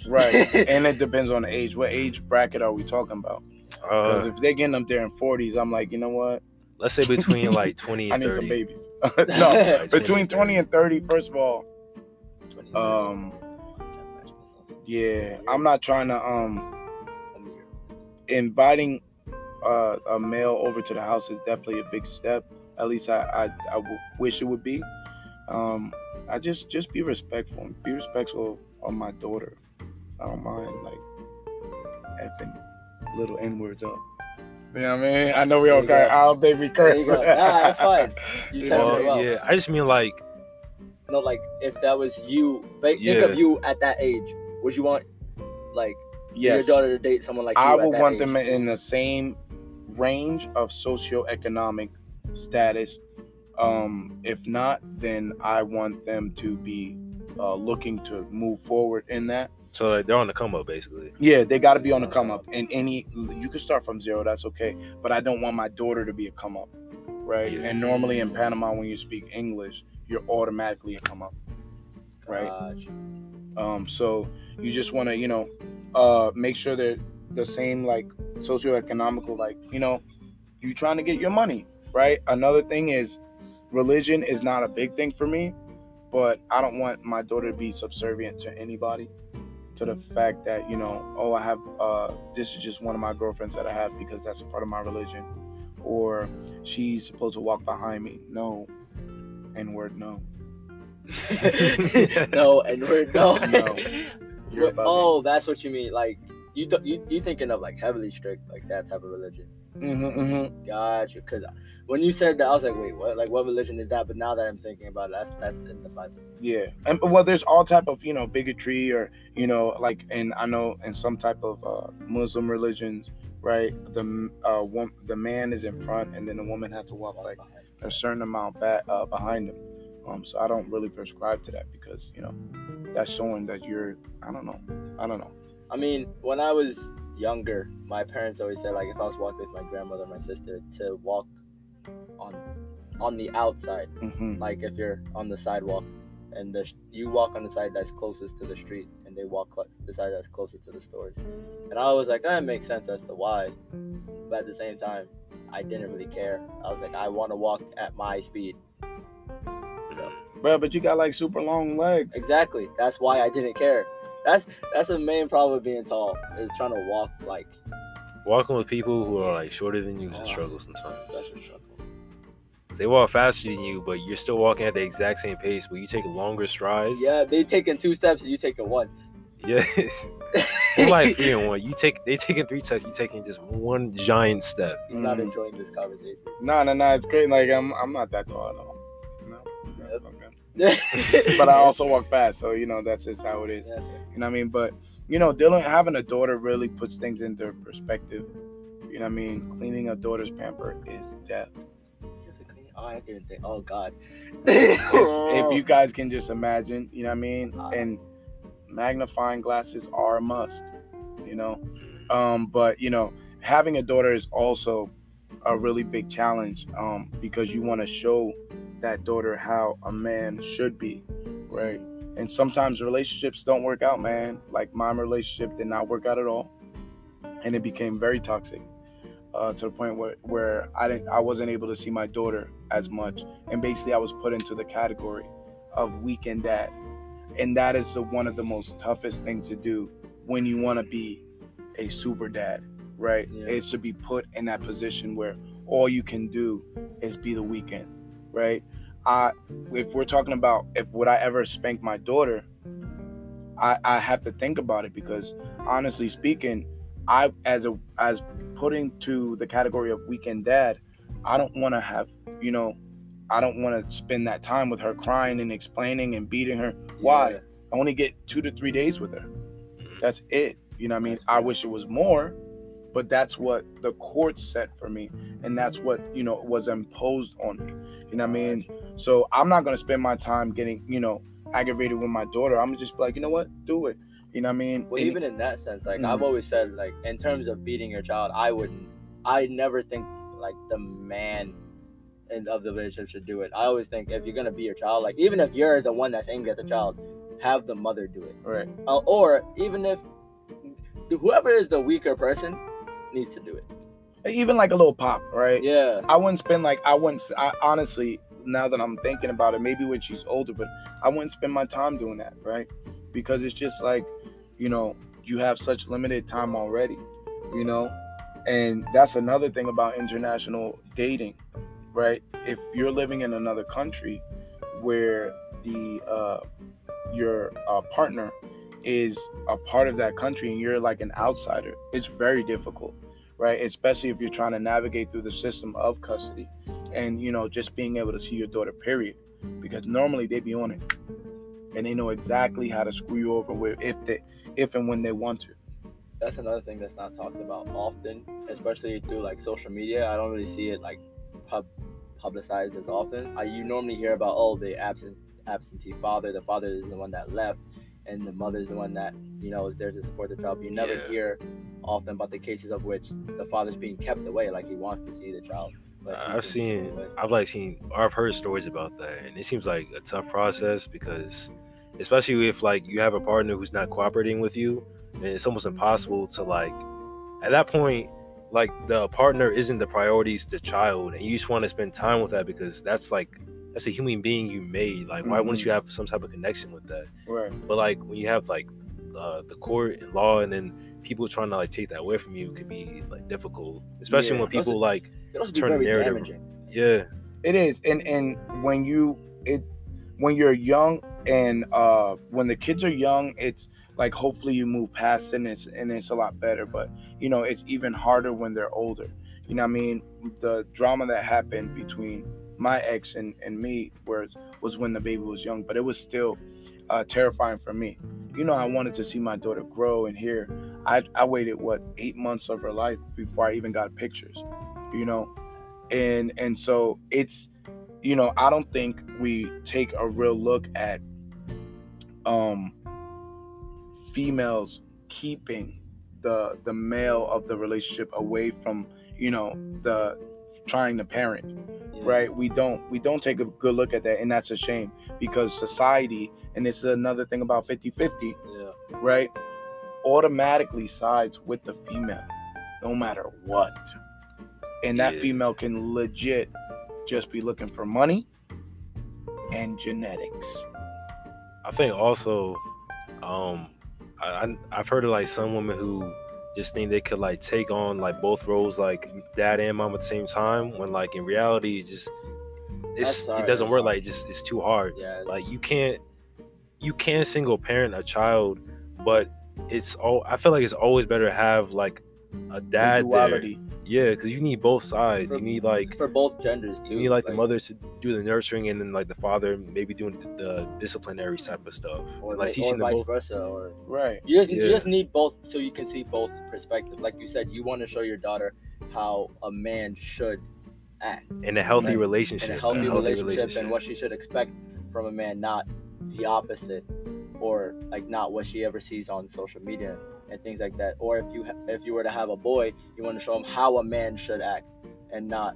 right? And it depends on the age. What age bracket are we talking about? Because if they're getting up there in 40s, I'm like, you know what? Let's say between like 20 and 30. I need some babies. No, like between 20 and 30. First of all, yeah, I'm not trying to inviting a male over to the house is definitely a big step. At least I wish it would be. I just be respectful. And be respectful of my daughter. I don't mind like effing little N words up. You know what I mean? I know we all got our baby curse. Nah, that's fine. You said it well. Yeah, I just mean like. No, like if that was you, think of you at that age. Would you want like your daughter to date someone like you? I would want them in the same range of socioeconomic status. If not, then I want them to be looking to move forward in that. So they're on the come up, basically. Yeah, they got to be on the come up. And you can start from zero. That's okay. But I don't want my daughter to be a come up, right? Yeah. And normally in Panama, when you speak English, you're automatically a come up, right? So you just want to, make sure they're the same, like, socioeconomical, like, you're trying to get your money, right? Another thing is religion is not a big thing for me, but I don't want my daughter to be subservient to anybody, to the fact that, I have, this is just one of my girlfriends that I have because that's a part of my religion, or she's supposed to walk behind me. No. N-word, no. No, N-word, no. No. You're above me. That's what you mean. Like, you thinking of, like, heavily strict, like, that type of religion. Mm-hmm, mm-hmm. Gotcha. Because when you said that, I was like, wait, what? Like, what religion is that? But now that I'm thinking about it, that's in the Bible. Yeah. And, well, there's all type of, bigotry or, like, and I know in some type of Muslim religions, right, the man is in front and then the woman has to walk, like, a certain amount behind him. So I don't really prescribe to that because, that's showing that you're, I don't know. I mean, when I was younger, my parents always said, like, if I was walking with my grandmother and my sister, to walk on the outside. Mm-hmm. Like, if you're on the sidewalk and you walk on the side that's closest to the street and they walk the side that's closest to the stores. And I was like, that makes sense as to why. But at the same time, I didn't really care. I was like, I want to walk at my speed. So. Bro, but you got, like, super long legs. Exactly. That's why I didn't care. That's the main problem with being tall, is trying to walk, like... Walking with people who are, like, shorter than you is a struggle sometimes. That's a struggle. They walk faster than you, but you're still walking at the exact same pace, but you take longer strides. Yeah, they taking 2 steps and you taking 1. Yes. We're like 3 and 1. They taking 3 steps. You taking just 1 giant step. He's not enjoying this conversation. No. It's great. Like, I'm not that tall at all. No, that's okay. But I also walk fast, so that's just how it is. Yeah. You know what I mean? But dealing having a daughter really puts things into perspective. You know what I mean? Cleaning a daughter's pamper is death. I didn't think. Oh God! If you guys can just imagine, you know what I mean. And magnifying glasses are a must, but having a daughter is also a really big challenge, because you want to show that daughter how a man should be, right? And sometimes relationships don't work out, man. Like, my relationship did not work out at all, and it became very toxic. To the point where I wasn't able to see my daughter as much, and basically I was put into the category of weekend dad, and that is one of the most toughest things to do when you want to be a super dad, right? Yeah. It's to be put in that position where all you can do is be the weekend, right? If we're talking about if would I ever spank my daughter, I have to think about it, because honestly speaking, I as put into the category of weekend dad, I don't want to have, I don't want to spend that time with her crying and explaining and beating her. Why? Yeah. I only get 2 to 3 days with her. That's it. You know what I mean? I wish it was more, but that's what the court set for me. And that's what, was imposed on me. You know what I mean? So I'm not going to spend my time getting, aggravated with my daughter. I'm just like, you know what? Do it. You know what I mean? Well, even in that sense, like, I've always said, like, in terms of beating your child, I never think, like, the man of the relationship should do it. I always think if you're going to beat your child, like, even if you're the one that's angry at the child, have the mother do it. Right. Or even if whoever is the weaker person needs to do it. Even, like, a little pop, right? Yeah. I honestly, now that I'm thinking about it, maybe when she's older, but I wouldn't spend my time doing that, right? Because it's just like, you have such limited time already, and that's another thing about international dating, right? If you're living in another country where your partner is a part of that country and you're like an outsider, it's very difficult, right? Especially if you're trying to navigate through the system of custody and, just being able to see your daughter, period, because normally they be on it. And they know exactly how to screw you over with if and when they want to. That's another thing that's not talked about often, especially through, like, social media. I don't really see it, like, publicized as often. You normally hear about, the absentee father. The father is the one that left, and the mother is the one that, is there to support the child. But you never hear often about the cases of which the father's being kept away, like he wants to see the child. Like, I've heard stories about that, and it seems like a tough process because especially if like you have a partner who's not cooperating with you, and it's almost impossible to like at that point, like the partner isn't the priorities to the child, and you just want to spend time with that because that's like that's a human being you made. Like why wouldn't you have some type of connection with that? Right. But like when you have like the court and law, and then people trying to like take that away from you could be like difficult, especially when people also, like turn the narrative. Damaging. Yeah, it is, and when you when you're young and when the kids are young, it's like hopefully you move past it and it's a lot better. But you know, it's even harder when they're older. You know what I mean? The drama that happened between my ex and me was when the baby was young, but it was still terrifying for me. You know, I wanted to see my daughter grow, and here I waited 8 months of her life before I even got pictures, you know, and so it's, you know, I don't think we take a real look at females keeping the male of the relationship away from, you know, the trying to parent, right? We don't take a good look at that, and that's a shame because society, and this is another thing about 50-50, right, automatically sides with the female no matter what, and that female can legit just be looking for money and genetics. I think also I've heard of like some women who just think they could like take on like both roles, like dad and mom at the same time, when like in reality it doesn't work. Like just it's too hard. Like you can't single parent a child, but it's all I feel like it's always better to have like a dad duality there. Yeah, because you need both sides. You need like for both genders too. You need like the mother to do the nurturing, and then like the father maybe doing the disciplinary type of stuff, or like teaching them both. Vice versa. Or right. You just need both so you can see both perspectives. Like you said, you want to show your daughter how a man should act in a healthy relationship, and what she should expect from a man, not the opposite, or like not what she ever sees on social media and things like that. Or if you were to have a boy, you want to show him how a man should act and not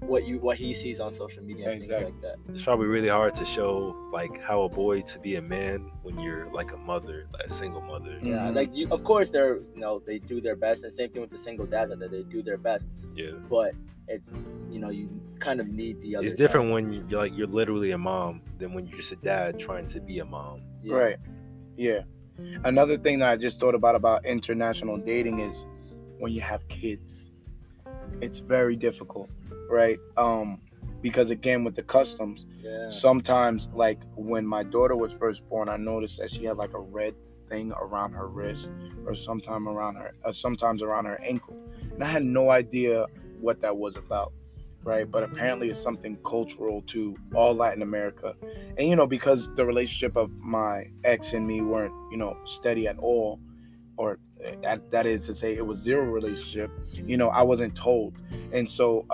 what he sees on social media and things like that. It's probably really hard to show like how a boy to be a man when you're like a mother, like a single mother. Like you, of course they're, you know, they do their best, and same thing with the single dads, that they do their best. Yeah. But it's, you know, you kind of need the other. It's different side. When you're like you're literally a mom than when you're just a dad trying to be a mom. Yeah. Right. Yeah. Another thing that I just thought about international dating is when you have kids, it's very difficult, right? Because again, with the customs, sometimes like when my daughter was first born, I noticed that she had like a red thing around her wrist, or sometimes around her ankle, and I had no idea what that was about, right? But apparently it's something cultural to all Latin America. And, you know, because the relationship of my ex and me weren't, you know, steady at all, or that is to say it was zero relationship, you know, I wasn't told. And so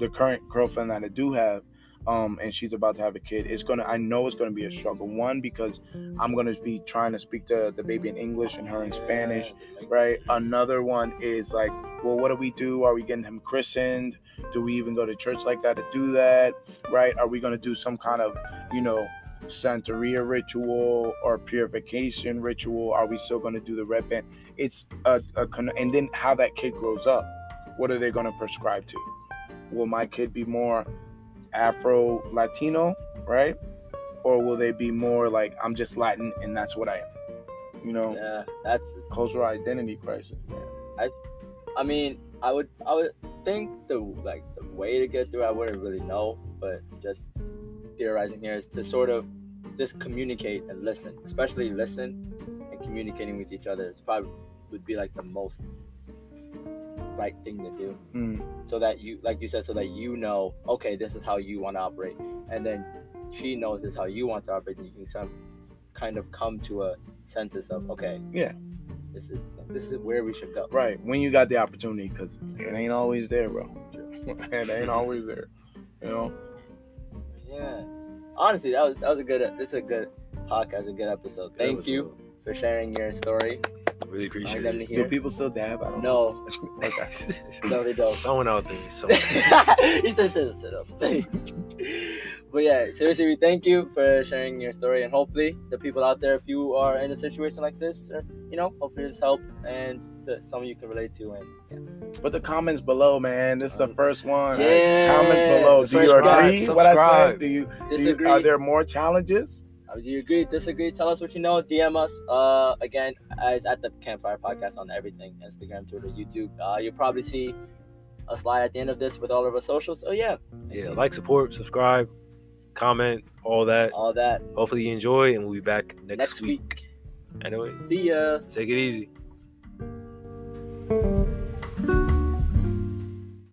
the current girlfriend that I do have, and she's about to have a kid, I know it's gonna be a struggle. One, because I'm gonna be trying to speak to the baby in English and her in Spanish, right? Another one is like, well, what do we do? Are we getting him christened? Do we even go to church like that to do that, right? Are we gonna do some kind of, you know, Santeria ritual or purification ritual? Are we still gonna do the red band? It's and then how that kid grows up, what are they gonna prescribe to? Will my kid be more Afro-Latino, right? Or will they be more like, I'm just Latin and that's what I am? You know? Yeah, that's cultural identity crisis. Man. I mean, I would think the way to get through, I wouldn't really know, but just theorizing here, is to sort of just communicate and listen, especially listen and communicating with each other. It's probably would be like the most right thing to do, so that you, like you said, so that you know, okay, this is how you want to operate, and then she knows this is how you want to operate, and you can kind of come to a census of, okay, yeah, this is where we should go, right, when you got the opportunity, because it ain't always there, bro. It ain't always there, you know. Yeah, honestly, that was a good podcast, a good episode. Thank you for sharing your story. Really appreciate it. Do people still dab? I don't know. Okay. No, they don't. Someone out there. He said, sit up. But yeah, seriously, we thank you for sharing your story, and hopefully the people out there, if you are in a situation like this, or, you know, hopefully this helped and some you can relate to. And yeah, put the comments below, man. This is the first one. Yeah. Comments below. Do you agree with what I said? Do you are there more challenges? Do you agree, disagree? Tell us what you know. DM us. Again, as at the Campfire Podcast on everything: Instagram, Twitter, YouTube. You'll probably see a slide at the end of this with all of our socials. So yeah. Yeah, like, support, subscribe, comment, all that. All that. Hopefully you enjoy, and we'll be back next week. Anyway, see ya. Take it easy.